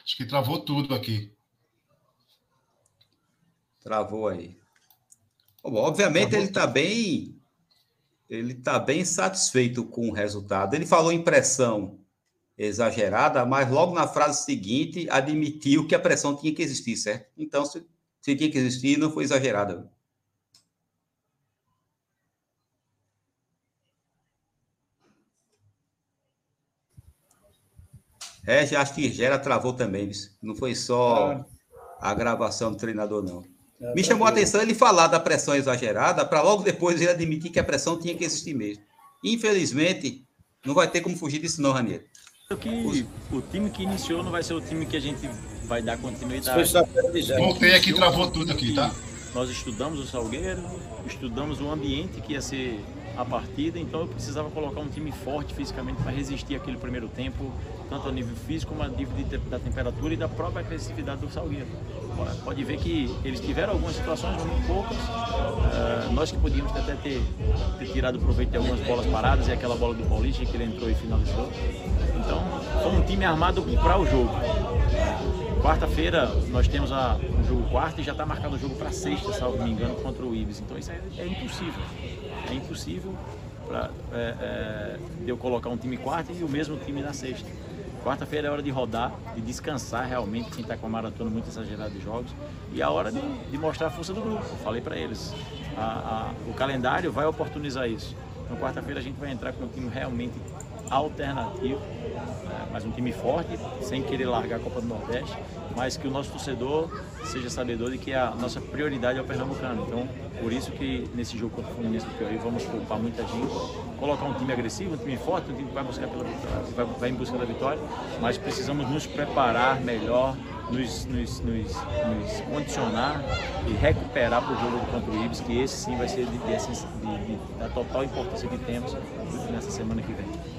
Acho que travou tudo aqui. Travou aí. Bom, obviamente travou. Ele está bem... Ele está bem satisfeito com o resultado. Ele falou em pressão exagerada, mas logo na frase seguinte admitiu que a pressão tinha que existir, certo? Então, se, se tinha que existir, não foi exagerada. É, já acho que Gera travou também, não foi só a gravação do treinador, não. É, Me chamou a atenção ele falar da pressão exagerada para logo depois ele admitir que a pressão tinha que existir mesmo. Infelizmente, não vai ter como fugir disso não, Ranieri. Que o time que iniciou não vai ser o time que a gente vai dar continuidade. Voltei aqui, travou tudo aqui, tá? Nós estudamos o Salgueiro, estudamos o ambiente que ia ser a partida, então eu precisava colocar um time forte fisicamente para resistir aquele primeiro tempo, tanto a nível físico como a nível de, da temperatura e da própria agressividade do Salgueiro. Agora, pode ver que eles tiveram algumas situações, muito poucas, uh, nós que podíamos até ter, ter tirado proveito de algumas bolas paradas e aquela bola do Paulista que ele entrou e finalizou. Então, foi um time armado para o jogo. Quarta-feira nós temos a, o jogo quarta e já está marcado o jogo para sexta, salvo me engano, contra o Ibis. Então isso é, é impossível. É impossível pra, é, é, eu colocar um time quarta e o mesmo time na sexta. Quarta-feira é hora de rodar, de descansar realmente, quem está com a maratona muito exagerada de jogos. E é a hora de, de mostrar a força do grupo. Eu falei para eles, a, a, o calendário vai oportunizar isso. Então quarta-feira a gente vai entrar com um time realmente alternativo, mas um time forte, sem querer largar a Copa do Nordeste, mas que o nosso torcedor seja sabedor de que a nossa prioridade é o Pernambucano. Então, por isso que nesse jogo contra o Fluminense de Feira vamos poupar muita gente, colocar um time agressivo, um time forte, um time que vai, buscar pela vitória, vai, vai em busca da vitória, mas precisamos nos preparar melhor, nos, nos, nos, nos condicionar e recuperar para o jogo contra o Ibis, que esse sim vai ser de, de, de, de, da total importância que temos nessa semana que vem.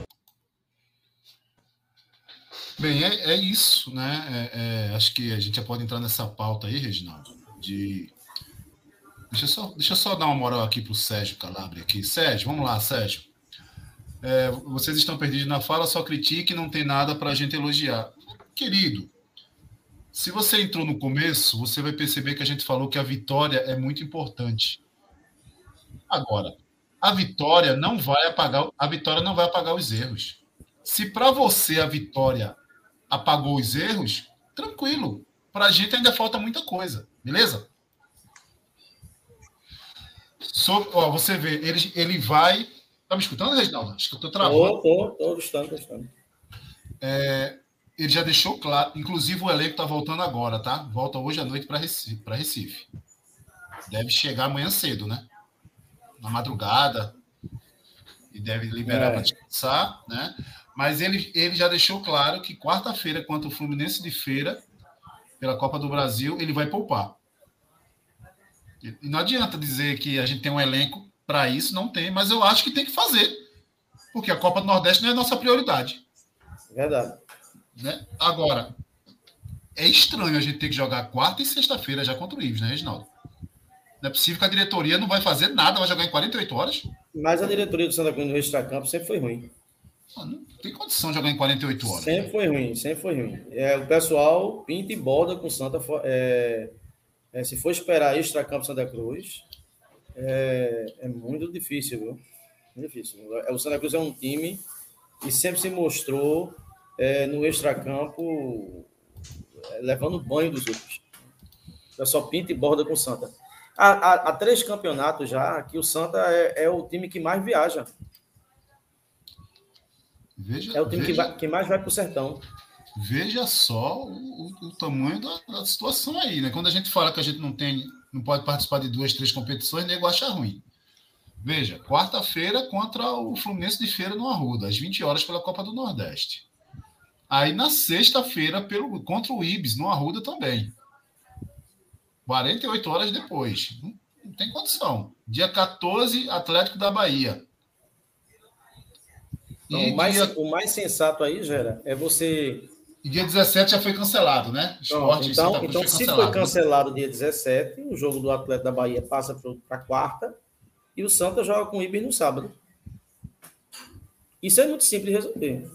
Bem, é, é isso, né? É, é, acho que a gente já pode entrar nessa pauta aí, Reginaldo. De... Deixa, eu só, deixa eu só dar uma moral aqui para o Sérgio Calabria. Aqui. Sérgio, vamos lá, Sérgio. É, vocês estão perdidos na fala, só critique e não tem nada para a gente elogiar. Querido, se você entrou no começo, você vai perceber que a gente falou que a vitória é muito importante. Agora, a vitória não vai apagar, a vitória não vai apagar os erros. Se para você a vitória apagou os erros, tranquilo. Para a gente ainda falta muita coisa, beleza? Sobre, ó, você vê, ele, ele vai... Tá me escutando, Reginaldo? Acho que eu tô travando. Tô, tô, tô escutando. É, ele já deixou claro, inclusive o elenco tá voltando agora, tá? Volta hoje à noite para Recife, para Recife. Deve chegar amanhã cedo, né? Na madrugada. E deve liberar é. para descansar, né? Mas ele, ele já deixou claro que quarta-feira, contra o Fluminense de Feira, pela Copa do Brasil, ele vai poupar. E não adianta dizer que a gente tem um elenco para isso, não tem, mas eu acho que tem que fazer, porque a Copa do Nordeste não é a nossa prioridade. Verdade. Né? Agora, é estranho a gente ter que jogar quarta e sexta-feira já contra o Ibis, né, Reginaldo? Não é possível que a diretoria não vai fazer nada, vai jogar em quarenta e oito horas. Mas a diretoria do Santa Cruz no extracampo sempre foi ruim. Não tem condição de jogar em quarenta e oito horas. Sempre foi ruim, sempre foi ruim. É, o pessoal pinta e borda com o Santa. É, é, se for esperar extracampo Santa Cruz, é, é muito difícil, viu? Muito difícil. O Santa Cruz é um time que sempre se mostrou é, no extracampo é, levando banho dos outros. O pessoal pinta e borda com o Santa. Há, há, há três campeonatos já que o Santa é, é o time que mais viaja. Veja, é o time veja, que, vai, que mais vai para o sertão. Veja só o, o, o tamanho da, da situação aí, né? Quando a gente fala que a gente não tem, não pode participar de duas, três competições, o nego acha ruim. Veja, quarta-feira contra o Fluminense de Feira no Arruda, às vinte horas pela Copa do Nordeste. Aí na sexta-feira pelo, contra o Ibis, no Arruda também. quarenta e oito horas depois. Não, não tem condição. Dia quatorze, Atlético da Bahia. Então, o, mais, dia... o mais sensato aí, Gera, é você... E dia dezessete já foi cancelado, né? Esporte, então, Santa Cruz então foi se cancelado, foi cancelado né? Dia dezessete, o jogo do Atlético da Bahia passa para quarta e o Santa joga com o Ibis no sábado. Isso é muito simples de resolver.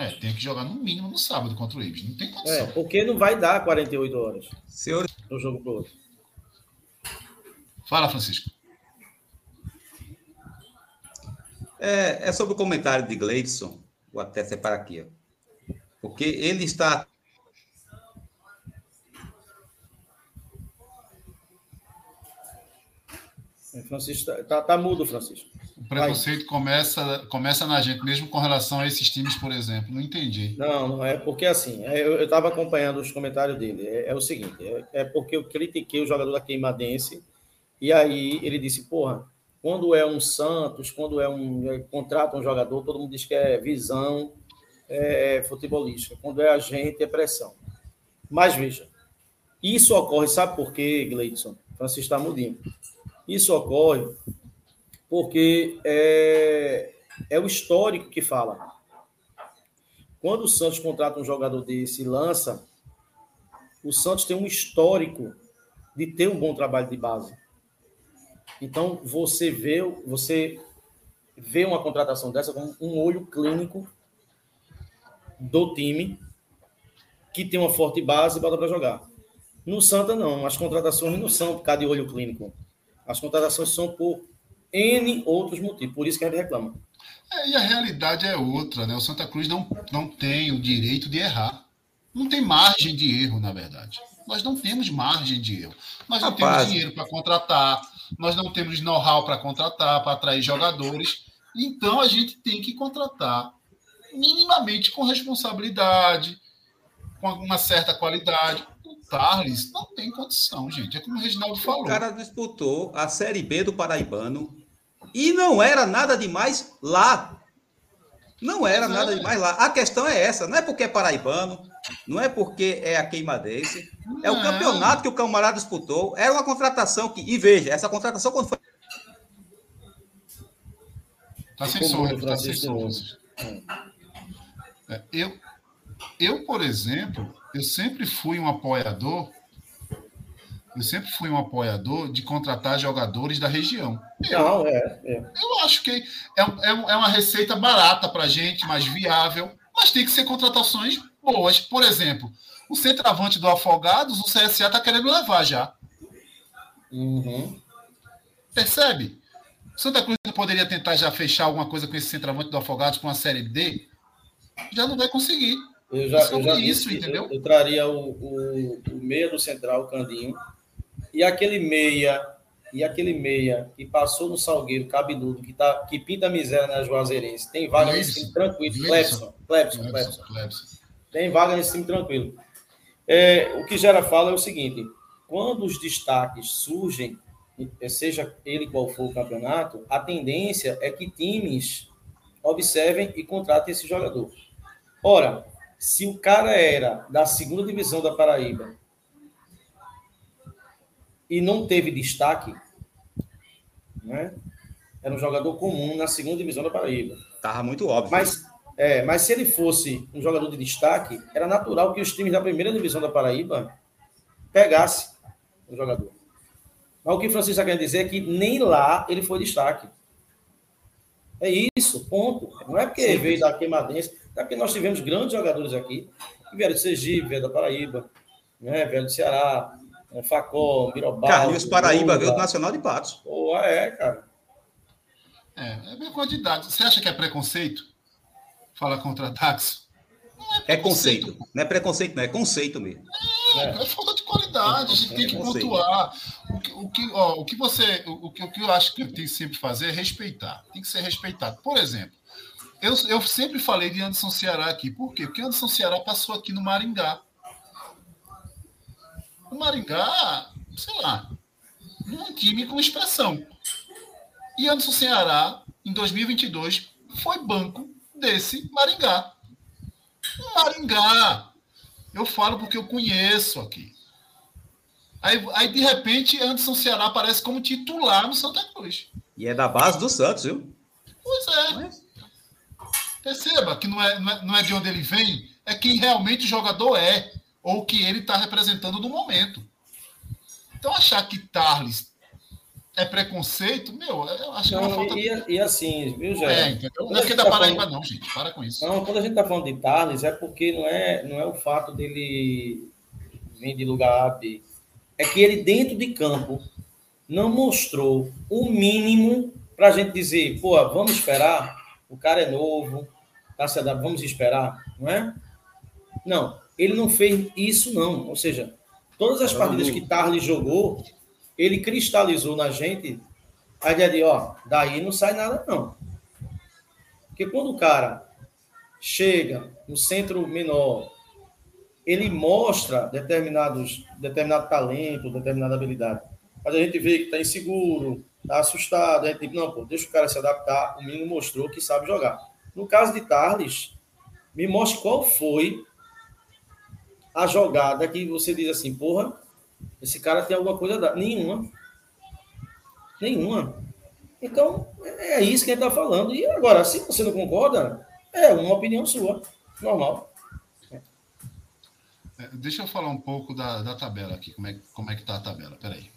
É, tem que jogar no mínimo no sábado contra o Ibis. Não tem condição. É, porque não vai dar quarenta e oito horas. Senhor... do jogo pro outro. Fala, Francisco. É, é sobre o comentário de Gleidson. Vou até separar aqui. Ó. Porque ele está... Francisco, tá, tá mudo, Francisco. O preconceito começa, começa na gente, mesmo com relação a esses times, por exemplo. Não entendi. Não, não é porque assim, eu estava acompanhando os comentários dele. É, é o seguinte, é, é porque eu critiquei o jogador da Queimadense e aí ele disse, porra, quando é um Santos, quando é um... É, contrata um jogador, todo mundo diz que é visão é, futebolística. Quando é a gente, é pressão. Mas veja, isso ocorre, sabe por quê, Gleidson? Francisco está mudinho. Isso ocorre porque é, é o histórico que fala. Quando o Santos contrata um jogador desse e lança, o Santos tem um histórico de ter um bom trabalho de base. Então, você vê, você vê uma contratação dessa como um olho clínico do time que tem uma forte base e bota para jogar. No Santa, não. As contratações não são por causa de olho clínico. As contratações são por N outros motivos, por isso que a gente reclama. É, e a realidade é outra, né? O Santa Cruz não, não tem o direito de errar. Não tem margem de erro, na verdade. Nós não temos margem de erro. Nós não Rapaz. temos dinheiro para contratar, nós não temos know-how para contratar, para atrair jogadores. Então, a gente tem que contratar minimamente com responsabilidade, com uma certa qualidade. Tarles não tem condição, gente. É como o Reginaldo falou. O cara disputou a Série B do Paraibano e não era nada demais lá. Não era é. nada demais lá. A questão é essa. Não é porque é paraibano, não é porque é a Queimadense. É o campeonato que o camarada disputou. Era uma contratação que... E veja, essa contratação quando foi... Tá sem sombra, tá sem sombra. É. Eu, eu, por exemplo... Eu sempre fui um apoiador, eu sempre fui um apoiador de contratar jogadores da região. Eu, Não, é, é. eu acho que é, é, é uma receita barata para a gente, mais viável, mas tem que ser contratações boas. Por exemplo, o centroavante do Afogados, o C S A está querendo levar já. Uhum. Percebe? Santa Cruz não poderia tentar já fechar alguma coisa com esse centroavante do Afogados para uma Série D? Já não vai conseguir. Eu já, eu já disse, isso, entendeu? Eu, eu traria o, o, o meia do Central, o Candinho, e aquele meia, e aquele meia que passou no Salgueiro, cabeludo, que, tá, que pinta miséria nas Juazeirense. Tem vaga nesse time tranquilo. Clebson, Clebson, Clebson, Clebson. Tem vaga nesse time tranquilo. É, o que Gera fala é o seguinte: quando os destaques surgem, seja ele qual for o campeonato, a tendência é que times observem e contratem esse jogador. Ora, se o cara era da segunda divisão da Paraíba e não teve destaque, né? Era um jogador comum na segunda divisão da Paraíba. Estava muito óbvio. Mas, é, mas se ele fosse um jogador de destaque, era natural que os times da primeira divisão da Paraíba pegassem o jogador. Mas o que o Francisco quer dizer é que nem lá ele foi destaque. É isso, ponto. Não é porque Sim. veio da Queimadense... É porque nós tivemos grandes jogadores aqui, que vieram de Sergipe, vieram da Paraíba, né? Vieram do Ceará, Facó, Mirobá. Carlinhos Paraíba veio do Nacional de Patos. Pô, é, cara. É, é minha quantidade. Você acha que é preconceito? Falar contra táxi? É, é conceito. Não é preconceito, não. É conceito mesmo. É, é, é falta de qualidade. A gente é, tem que conceito. pontuar. O que, o, que, ó, o que você... O que, o que eu acho que tem que sempre fazer é respeitar. Tem que ser respeitado. Por exemplo, Eu, eu sempre falei de Anderson Ceará aqui. Por quê? Porque Anderson Ceará passou aqui no Maringá. O Maringá, sei lá, um time com expressão. E Anderson Ceará, em dois mil e vinte e dois, foi banco desse Maringá. O Maringá! Eu falo porque eu conheço aqui. Aí, aí de repente, Anderson Ceará aparece como titular no Santa Cruz. E é da base do Santos, viu? Pois é. Mas... Perceba que não é, não é, não é de onde ele vem, é quem realmente o jogador é, ou que ele está representando no momento. Então, achar que Tarles é preconceito, meu, eu acho não, que é uma falta... E, de... e assim, viu, Jair? É, entendeu? Não é que da tá Paraíba falando... não, gente, para com isso. Não, quando a gente tá falando de Thales, é porque não é, não é o fato dele vir de lugar A, B. É que ele, dentro de campo, não mostrou o mínimo pra gente dizer, pô, vamos esperar, o cara é novo, tá se adaptando, vamos esperar, não é? Não, ele não fez isso, não. Ou seja, todas as partidas que Tarly jogou, ele cristalizou na gente a ideia de, ó, daí não sai nada, não. Porque quando o cara chega no centro menor, ele mostra determinados, determinado talento, determinada habilidade. Mas a gente vê que está inseguro, está assustado, a gente diz, não, pô, deixa o cara se adaptar, o menino mostrou que sabe jogar. No caso de Tarles, me mostre qual foi a jogada que você diz assim, porra, esse cara tem alguma coisa a dar. Nenhuma. Nenhuma. Então, é isso que a gente está falando. E agora, se você não concorda, é uma opinião sua. Normal. É. É, deixa eu falar um pouco da, da tabela aqui. Como é, como é que está a tabela? Peraí.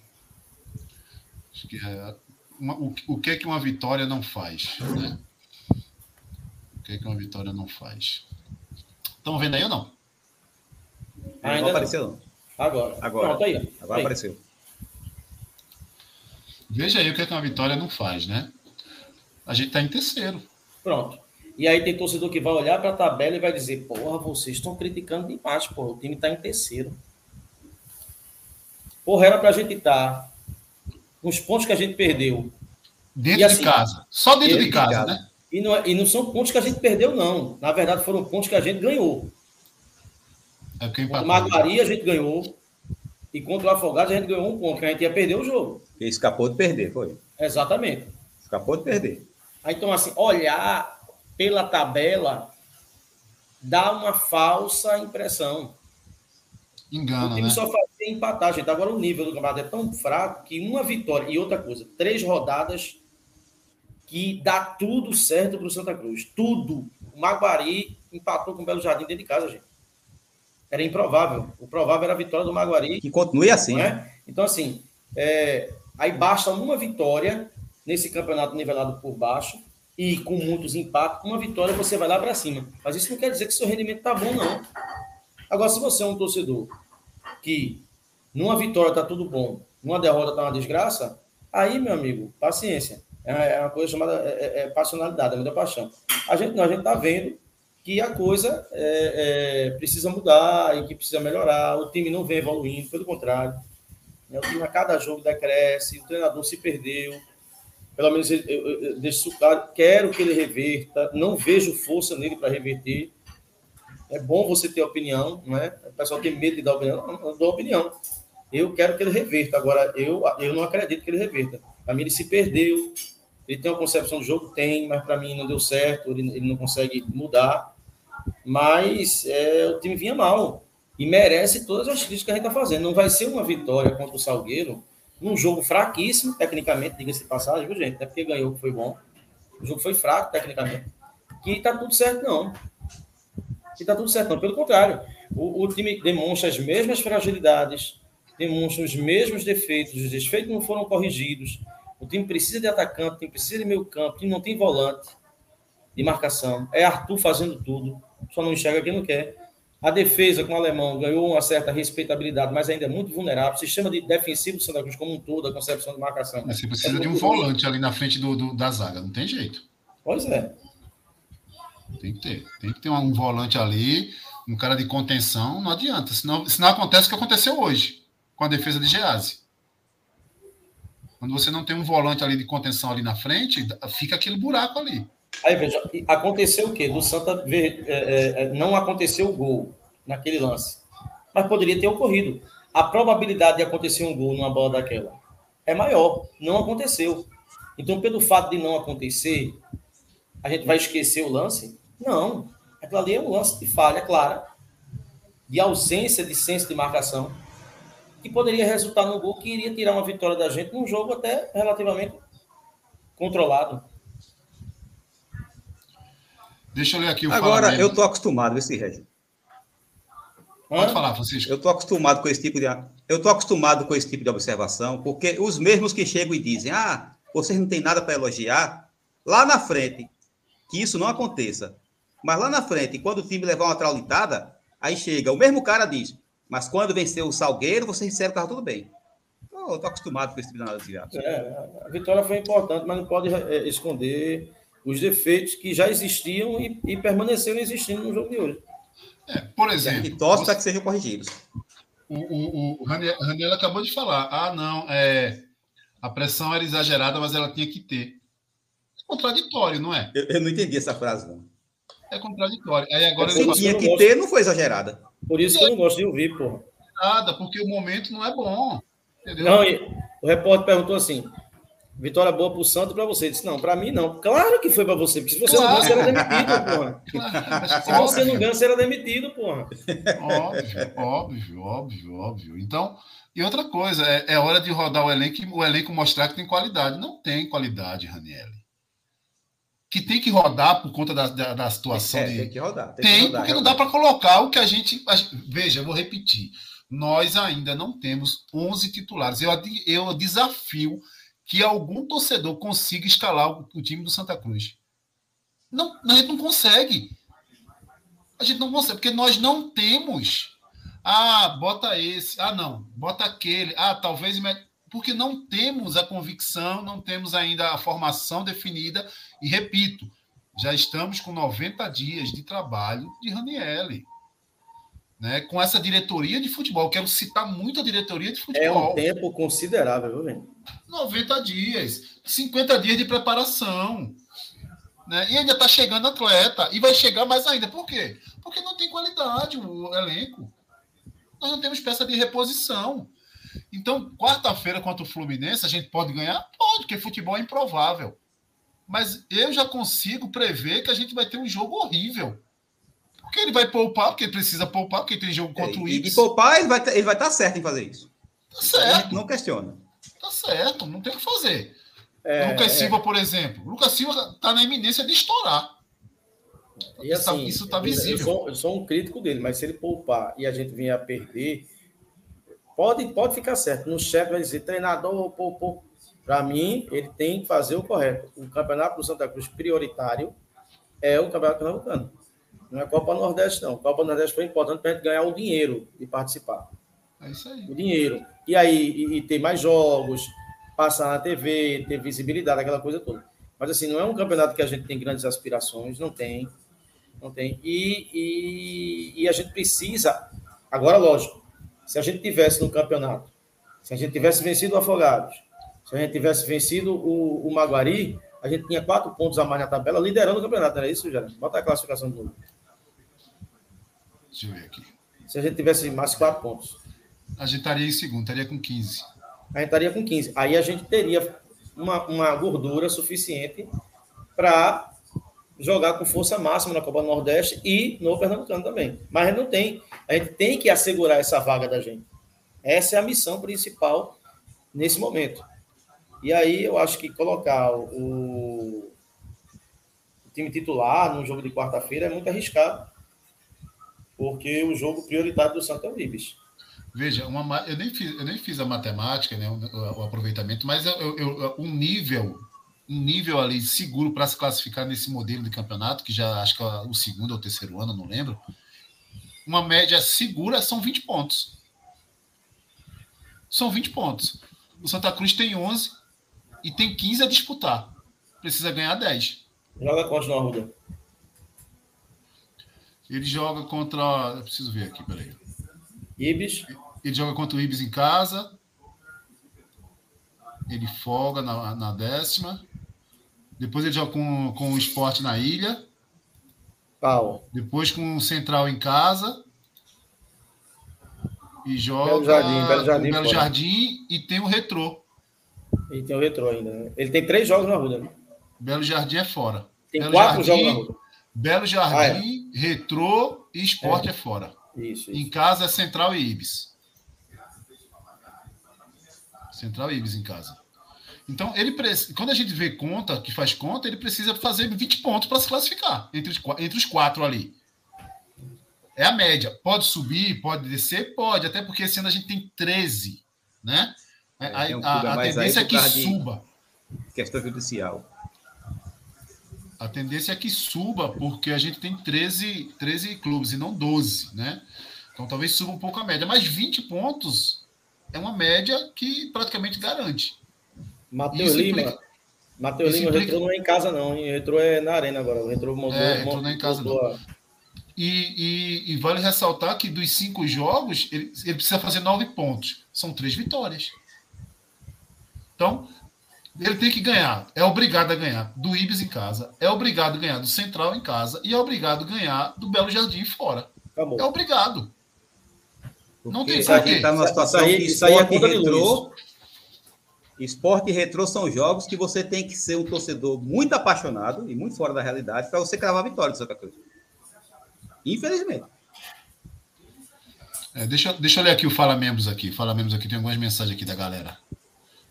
Acho que é, uma, o, o que é que uma vitória não faz, né? O que é que uma vitória não faz? Estão vendo aí ou não? Ah, ainda não apareceu, não. Agora. Agora. Pronto, aí. Agora aí. Apareceu. Veja aí o que é que uma vitória não faz, né? A gente está em terceiro. Pronto. E aí tem torcedor que vai olhar para a tabela e vai dizer, porra, vocês estão criticando demais, porra, o time está em terceiro. Porra, era para a gente estar nos pontos que a gente perdeu. Dentro e, assim, de casa. Só dentro, dentro de, casa, de casa, né? E não, é, e não são pontos que a gente perdeu, não. Na verdade, foram pontos que a gente ganhou. É contra o Maguari a gente ganhou e contra o Afogados a gente ganhou um ponto, que a gente ia perder o jogo. E escapou de perder, foi? Exatamente. Escapou de perder. Aí, então, assim, olhar pela tabela dá uma falsa impressão. Engana, né? O time, né, só fazia empatar, gente. Agora o nível do campeonato é tão fraco que uma vitória e outra coisa, três rodadas que dá tudo certo para o Santa Cruz. Tudo. O Maguari empatou com o Belo Jardim dentro de casa, gente. Era improvável. O provável era a vitória do Maguari. Que continue assim, né? né? Então, assim, é... aí basta uma vitória nesse campeonato nivelado por baixo e com muitos empates, uma vitória você vai lá para cima. Mas isso não quer dizer que seu rendimento tá bom, não. Agora, se você é um torcedor que numa vitória tá tudo bom, numa derrota tá uma desgraça, aí, meu amigo, paciência. É uma coisa chamada é, é passionalidade, é muita paixão. A gente não, a gente tá vendo que a coisa é, é, precisa mudar e que precisa melhorar. O time não vem evoluindo, pelo contrário. O time a cada jogo decresce, o treinador se perdeu. Pelo menos eu, eu, eu deixo isso claro. Quero que ele reverta, não vejo força nele para reverter. É bom você ter opinião, não é? O pessoal tem medo de dar opinião. Não, eu dou opinião. Eu quero que ele reverta. Agora, eu, eu não acredito que ele reverta. Para mim, ele se perdeu. Ele tem uma concepção do jogo? Tem, mas para mim não deu certo, ele, ele não consegue mudar. Mas é, o time vinha mal e merece todas as críticas que a gente está fazendo. Não vai ser uma vitória contra o Salgueiro num jogo fraquíssimo, tecnicamente, diga-se de passagem, viu, gente? Até porque ganhou, que foi bom. O jogo foi fraco, tecnicamente. Que está tudo certo, não. Que está tudo certo, não. Pelo contrário, o, o time demonstra as mesmas fragilidades, demonstra os mesmos defeitos, os defeitos não foram corrigidos. O time precisa de atacante, o time precisa de meio campo, o time não tem volante de marcação. É Arthur fazendo tudo, só não enxerga quem não quer. A defesa com o alemão ganhou uma certa respeitabilidade, mas ainda é muito vulnerável. O sistema de defensivo do Santa Cruz como um todo, a concepção de marcação. Mas você precisa é de um volante ali na frente do, do, da zaga, não tem jeito. Pois é. Tem que ter. Tem que ter um volante ali, um cara de contenção, não adianta. Senão, senão acontece o que aconteceu hoje com a defesa de Geazi. Quando você não tem um volante ali de contenção ali na frente, fica aquele buraco ali. Aí, veja, aconteceu o quê? Do Santa ver, é, é, não aconteceu o gol naquele lance. Mas poderia ter ocorrido. A probabilidade de acontecer um gol numa bola daquela é maior. Não aconteceu. Então, pelo fato de não acontecer, a gente vai esquecer o lance? Não. Aquilo ali é um lance de falha clara, de ausência de senso de marcação, que poderia resultar no gol, que iria tirar uma vitória da gente num jogo até relativamente controlado. Deixa eu ler aqui o... Agora, eu estou acostumado com esse Regi. Pode falar, Francisco. Eu estou acostumado com esse tipo de eu estou acostumado com esse tipo de observação, porque os mesmos que chegam e dizem: ah, vocês não têm nada para elogiar, lá na frente, que isso não aconteça, mas lá na frente, quando o time levar uma traulitada, aí chega, o mesmo cara diz: mas quando venceu o Salgueiro, vocês disseram que estava tudo bem. Eu estou acostumado com esse tipo de análise. É, a vitória foi importante, mas não pode é, esconder os defeitos que já existiam e, e permaneceram existindo no jogo de hoje. É, por exemplo... E torce para que sejam corrigidos. O, o, o Raniel acabou de falar. Ah, não, é, a pressão era exagerada, mas ela tinha que ter. É contraditório, não é? Eu, eu não entendi essa frase, não. É contraditório. Aí agora... Se tinha que ter, não foi exagerada. Por isso que eu não gosto de ouvir, pô. Nada, porque o momento não é bom. Entendeu? Não, e o repórter perguntou assim: vitória boa pro Santos e pra você? Ele disse: não, pra mim não. Claro que foi pra você, porque se você claro. não ganha, você era demitido, porra. Claro. Se você não ganha, você era demitido, porra. Óbvio, óbvio, óbvio, óbvio. Então, e outra coisa, é, é hora de rodar o elenco, o elenco mostrar que tem qualidade. Não tem qualidade, Ranieri. Que tem que rodar por conta da, da, da situação. É, de... Tem que rodar. Tem, tem que rodar, porque rodar. Não dá pra colocar o que a gente... A gente... Veja, eu vou repetir. Nós ainda não temos onze titulares. Eu, eu desafio que algum torcedor consiga escalar o, o time do Santa Cruz. Não, a gente não consegue. A gente não consegue, porque nós não temos. Ah, bota esse. Ah, não. Bota aquele. Ah, talvez... Porque não temos a convicção, não temos ainda a formação definida. E, repito, já estamos com noventa dias de trabalho de Ranieri. Né, com essa diretoria de futebol. Quero citar muito a diretoria de futebol. É um tempo considerável, viu? noventa dias, cinquenta dias de preparação. Né? E ainda está chegando atleta. E vai chegar mais ainda. Por quê? Porque não tem qualidade o elenco. Nós não temos peça de reposição. Então, quarta-feira contra o Fluminense, a gente pode ganhar? Pode, porque futebol é improvável. Mas eu já consigo prever que a gente vai ter um jogo horrível. Porque ele vai poupar, porque ele precisa poupar, porque tem jogo contra o Ibis. E poupar, ele vai estar tá certo em fazer isso. Tá certo. Não questiona. Tá certo, não tem o que fazer. É, Lucas é. Silva, por exemplo. Lucas Silva está na iminência de estourar. E assim, isso está visível. Eu sou, eu sou um crítico dele, mas se ele poupar e a gente vier a perder, pode, pode ficar certo. No chefe vai dizer: treinador, poupou. Para mim, ele tem que fazer o correto. O campeonato do Santa Cruz prioritário é o campeonato pernambucano. Não é Copa do Nordeste, não. Copa do Nordeste foi importante para a gente ganhar o dinheiro e participar. É isso aí. O dinheiro. E aí, e, e ter mais jogos, passar na T V, ter visibilidade, aquela coisa toda. Mas, assim, não é um campeonato que a gente tem grandes aspirações, não tem. Não tem. E, e, e a gente precisa... Agora, lógico, se a gente tivesse no campeonato, se a gente tivesse vencido o Afogados, se a gente tivesse vencido o, o Maguari, a gente tinha quatro pontos a mais na tabela, liderando o campeonato. Era isso, Jair? Bota a classificação do mundo. Deixa eu ver aqui. Se a gente tivesse mais quatro pontos, a gente estaria em segundo, estaria com quinze. A gente estaria com quinze. Aí a gente teria uma, uma gordura suficiente para jogar com força máxima na Copa do Nordeste e no Pernambucano também. Mas a gente não tem. A gente tem que assegurar essa vaga da gente. Essa é a missão principal nesse momento. E aí eu acho que colocar o, o time titular no jogo de quarta-feira é muito arriscado. Porque o jogo prioritário do Santa Cruz. Veja, uma, eu, nem fiz, eu nem fiz a matemática, né, o, o aproveitamento, mas eu, eu, um, nível, um nível ali seguro para se classificar nesse modelo de campeonato, que já acho que é o segundo ou o terceiro ano, não lembro, uma média segura são vinte pontos. São vinte pontos. O Santa Cruz tem onze e tem quinze a disputar. Precisa ganhar dez. Joga quanto no Arruda? Ele joga contra... Eu preciso ver aqui, peraí. Ibis. Ele joga contra o Ibis em casa. Ele folga na, na décima. Depois ele joga com, com o Esporte na ilha. Pau. Depois com o Central em casa. E joga... Belo Jardim. Belo Jardim, Belo Jardim e tem o Retro. E tem o Retro ainda, né? Ele tem três jogos na Arruda, né? Belo Jardim é fora. Tem Belo quatro Jardim, jogos na Arruda. Belo Jardim, ah, é. Retrô e Esporte é, é fora. Isso, isso. Em casa é Central e Ibis. Central e Ibis em casa. Então, ele pre... quando a gente vê conta, que faz conta, ele precisa fazer vinte pontos para se classificar entre os, entre os quatro ali. é a média. Pode subir, pode descer? Pode, até porque esse ano a gente tem treze, né? É, a, um a, a tendência é que suba. Questão judicial. A tendência é que suba, porque a gente tem treze, treze clubes e não doze, né? Então talvez suba um pouco a média, mas vinte pontos é uma média que praticamente garante. Matheus Lima, implica... Matheus Lima, implica... o Retro não é em casa não, hein? O Retro é na arena agora, o Retro montou, é, montou, montou, não é em casa não. A... E, e, e vale ressaltar que dos cinco jogos, ele, ele precisa fazer nove pontos, são três vitórias. Então, ele tem que ganhar, é obrigado a ganhar do Ibis em casa, é obrigado a ganhar do Central em casa e é obrigado a ganhar do Belo Jardim fora. Acabou. É obrigado. Porque não tem porquê. Tá numa situação que Esporte e Retro, Esporte e Retro são jogos que você tem que ser um torcedor muito apaixonado e muito fora da realidade para você cravar a vitória do Santa Cruz. Infelizmente. É, deixa, deixa eu ler aqui o Fala Membros aqui. Fala Membros aqui, tem algumas mensagens aqui da galera.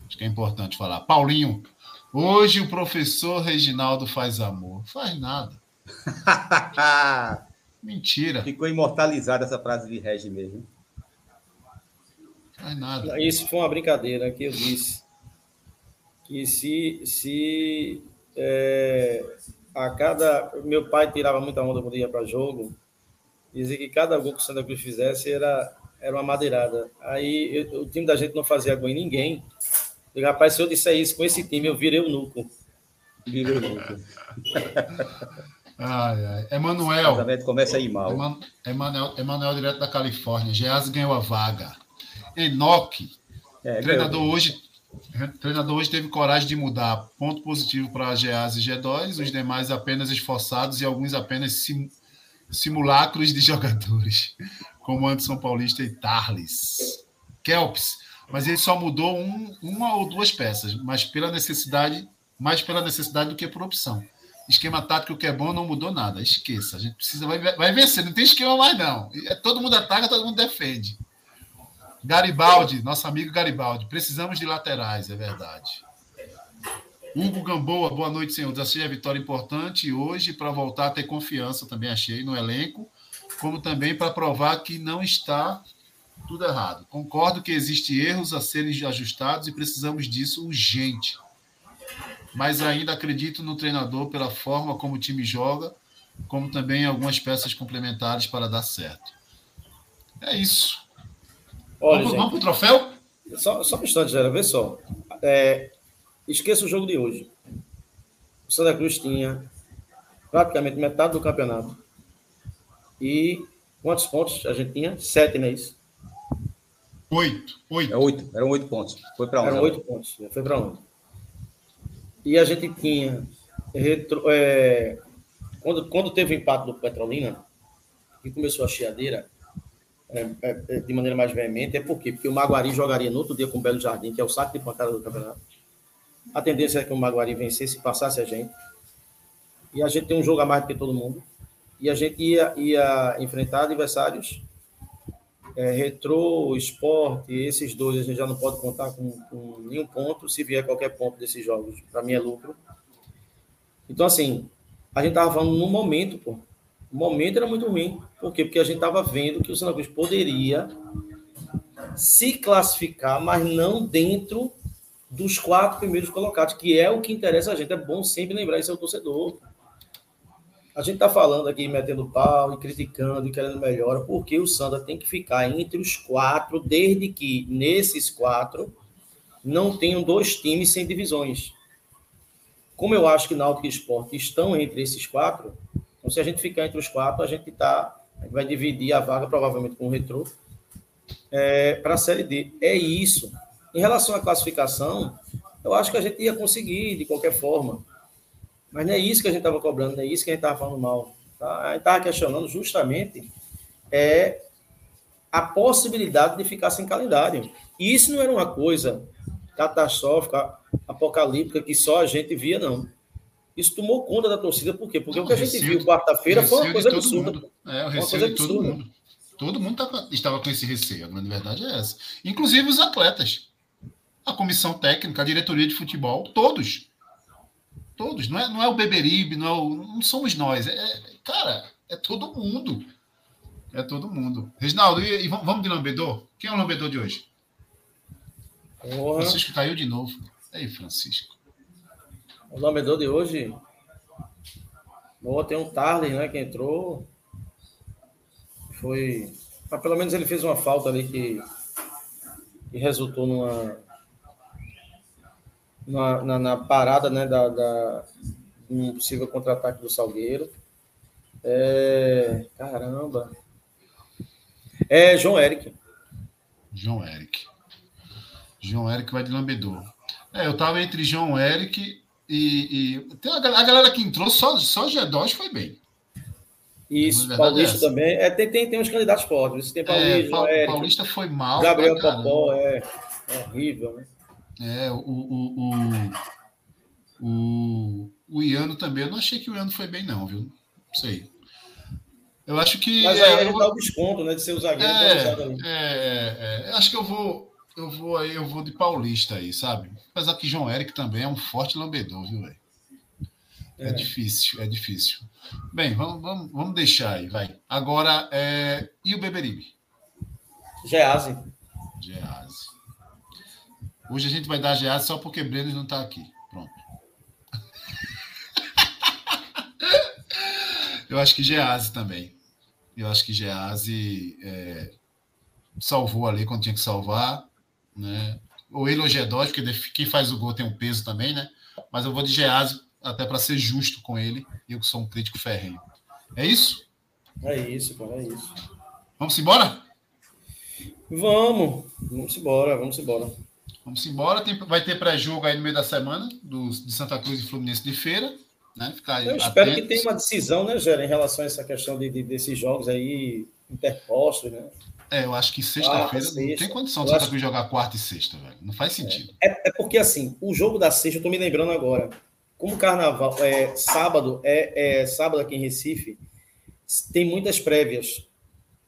Acho que é importante falar. Paulinho, hoje o professor Reginaldo faz amor. Faz nada. Mentira. Ficou imortalizada essa frase de Regi mesmo. Faz nada. Isso foi uma brincadeira que eu disse. Que se, se é, a cada... Meu pai tirava muita onda quando ia para jogo. Dizia que cada gol que o Santa Cruz fizesse era, era uma madeirada. Aí eu, o time da gente não fazia gol em ninguém. Eu, rapaz, se eu disser isso com esse time, eu virei o núcleo. Virei o núcleo. Ai, ai. Emanuel. Começa a ir mal. Eman, Emanuel, Emanuel, direto da Califórnia. Geaz ganhou a vaga. Enoque. É, treinador, hoje, treinador hoje teve coragem de mudar. Ponto positivo para Geaz e G dois. Os demais apenas esforçados e alguns apenas sim, simulacros de jogadores. Como Anderson Paulista e Tarles. Kelps. Mas ele só mudou um, uma ou duas peças, mas pela necessidade, mais pela necessidade do que por opção. Esquema tático que é bom não mudou nada. Esqueça, a gente precisa, vai, vai vencer, não tem esquema mais não. Todo mundo ataca, todo mundo defende. Garibaldi, nosso amigo Garibaldi, precisamos de laterais, é verdade. Hugo Gamboa, boa noite, senhores. Achei a vitória importante hoje para voltar a ter confiança, também achei, no elenco, como também para provar que não está... tudo errado. Concordo que existem erros a serem ajustados e precisamos disso urgente. Mas ainda acredito no treinador pela forma como o time joga, como também algumas peças complementares para dar certo. É isso. Olha, vamos, vamos para o troféu? Só, só um instante, Gera. Vê só. É, esqueça o jogo de hoje. O Santa Cruz tinha praticamente metade do campeonato. E quantos pontos a gente tinha? Sete, não é isso? Oito, oito. É oito. Eram oito pontos. Foi para onde? Eram oito pontos. Foi para onde? E a gente tinha... Retro, é, quando, quando teve o empate do Petrolina, que começou a chiadeira é, é, de maneira mais veemente, é por quê? Porque o Maguari jogaria no outro dia com o Belo Jardim, que é o saco de pancada do campeonato. A tendência é que o Maguari vencesse e passasse a gente. E a gente tem um jogo a mais do que todo mundo. E a gente ia, ia enfrentar adversários... É, Retro, Esporte, esses dois a gente já não pode contar com, com nenhum ponto. Se vier qualquer ponto desses jogos, para mim é lucro. Então, assim, a gente estava falando no momento, pô. O momento era muito ruim. Por quê? Porque a gente estava vendo que o Santa Cruz poderia se classificar, mas não dentro dos quatro primeiros colocados, que é o que interessa a gente. É bom sempre lembrar isso ao torcedor. A gente está falando aqui, metendo pau e criticando e querendo melhora, porque o Santa tem que ficar entre os quatro, desde que nesses quatro não tenham dois times sem divisões. Como eu acho que Náutico e Esporte estão entre esses quatro, então se a gente ficar entre os quatro, a gente, tá, a gente vai dividir a vaga, provavelmente com o Retro, é, para a Série D. É isso. Em relação à classificação, eu acho que a gente ia conseguir, de qualquer forma. Mas não é isso que a gente estava cobrando, não é isso que a gente estava falando mal. Tá? A gente estava questionando justamente é, a possibilidade de ficar sem calendário. E isso não era uma coisa catastrófica, apocalíptica, que só a gente via, não. Isso tomou conta da torcida, por quê? Porque não, o que a gente receio, viu quarta-feira foi uma coisa absurda. Mundo. É, o receio de todo absurda. Mundo. Todo mundo tava, estava com esse receio, a grande verdade é essa. Inclusive os atletas, a comissão técnica, a diretoria de futebol, todos. Todos, não é, não é o Beberibe, não, é o, não somos nós. É, cara, é todo mundo. É todo mundo. Reginaldo, e, e vamos de lambedor? Quem é o lambedor de hoje? Porra. Francisco caiu de novo. Ei, Francisco. O lambedor de hoje... Boa, tem um Tarles, né, que entrou. Foi... Ah, pelo menos ele fez uma falta ali que, que resultou numa... Na, na, na parada, né, da, da, um possível contra-ataque do Salgueiro. É, caramba. É João Eric. João Eric. João Eric vai de lambedor. É, eu tava entre João Eric e... e tem a, a galera que entrou, só, só G dois foi bem. Isso, Paulista é também. É, tem, tem, tem uns candidatos fortes. Tem Paulista, é, João Eric, Paulista foi mal. Gabriel Popó, é, é horrível, né? É, o, o, o, o, o Iano também. Eu não achei que o Iano foi bem, não, viu? Não sei. Eu acho que... Mas aí é, ele eu... dá o desconto, né, de ser o zagueiro. É, é, é, acho que eu vou, eu vou aí, eu vou de Paulista aí, sabe? Apesar que João Eric também é um forte lambedor, viu, velho? É, é difícil, é difícil. Bem, vamos, vamos, vamos deixar aí, vai. Agora, é... e o Beberibe? Geazi. Geazi. Hoje a gente vai dar Geazi só porque Breno não está aqui. Pronto. Eu acho que Geazi também. Eu acho que Geazi é, salvou ali quando tinha que salvar. Né? Ou ele ou G dois, porque quem faz o gol tem um peso também, né? Mas eu vou de Geazi até para ser justo com ele. Eu que sou um crítico ferrenho. É isso? É isso, cara, é isso. Vamos embora? Vamos. Vamos embora, vamos embora. Vamos embora, tem, vai ter pré-jogo aí no meio da semana, do, de Santa Cruz e Fluminense de Feira. Né? Ficar eu espero atentos. Que tenha uma decisão, né, Gera, em relação a essa questão de, de, desses jogos aí interpostos, né? É, eu acho que sexta-feira ah, não sexta. Tem condição de Santa Cruz que... jogar quarta e sexta, velho. Não faz sentido. É, é, é porque, assim, o jogo da sexta, eu tô me lembrando agora, como carnaval é sábado, é, é sábado aqui em Recife, tem muitas prévias.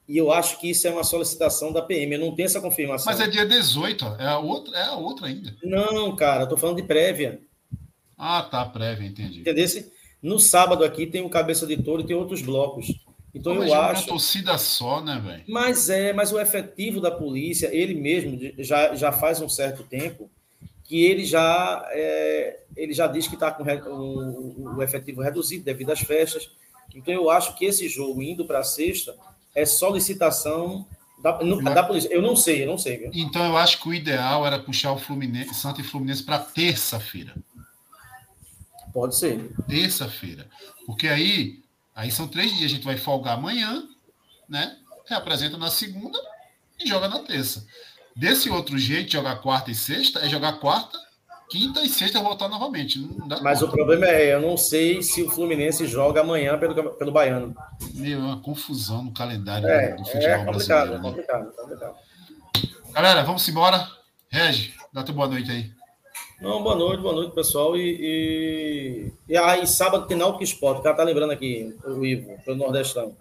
E eu acho que isso é uma solicitação da P M. Eu não tenho essa confirmação. Mas é dia dezoito, ó. É a outra, é a outra ainda. Não, cara, eu tô falando de prévia. Ah, tá, prévia, entendi. Entendesse? No sábado aqui tem o Cabeça de Touro e tem outros blocos. Então mas eu acho... Mas é uma torcida só, né, velho? Mas é, mas o efetivo da polícia, ele mesmo, já, já faz um certo tempo, que ele já, é, ele já diz que está com o, o efetivo reduzido devido às festas. Então eu acho que esse jogo, indo para sexta... É solicitação da, da polícia. Eu não sei, eu não sei. Viu? Então, eu acho que o ideal era puxar o Fluminense, Santa e Fluminense para terça-feira. Pode ser. Terça-feira. Porque aí, aí são três dias. A gente vai folgar amanhã, né? Reapresenta na segunda e joga na terça. Desse outro jeito, jogar quarta e sexta, é jogar quarta, quinta e sexta e voltar novamente. Não dá Mas conta. O problema é, eu não sei se o Fluminense joga amanhã pelo, pelo Baiano. Meu, é uma confusão no calendário é, do futebol é brasileiro. É complicado, né? complicado, complicado. Galera, vamos embora. Regi, dá tua boa noite aí. Não, boa noite, boa noite, pessoal. E, e... e aí, sábado tem Náutico Esporte. O cara tá lembrando aqui, o Ivo, pelo Nordestão.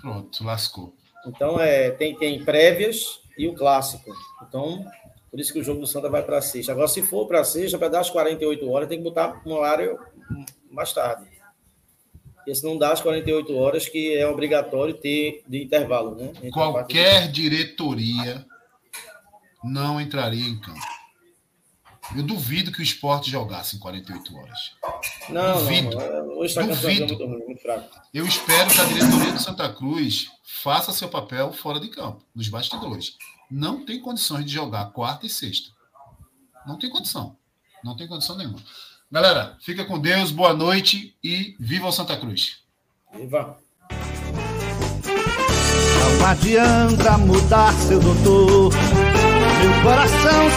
Pronto, lascou. Então, é, tem, tem prévias e o clássico. Então... Por isso que o jogo do Santa vai para sexta. Agora, se for para sexta, vai dar as quarenta e oito horas, tem que botar um horário mais tarde. Porque se não dá as quarenta e oito horas, que é obrigatório ter de intervalo. Né? Qualquer diretoria não entraria em campo. Eu duvido que o Esporte jogasse em quarenta e oito horas. Não, duvido. Não, hoje está duvido. Muito, muito fraco. Eu espero que a diretoria do Santa Cruz faça seu papel fora de campo, nos bastidores. Não tem condições de jogar quarta e sexta. Não tem condição. Não tem condição nenhuma. Galera, fica com Deus, boa noite e viva o Santa Cruz. Viva! Não adianta mudar, seu doutor. Meu coração se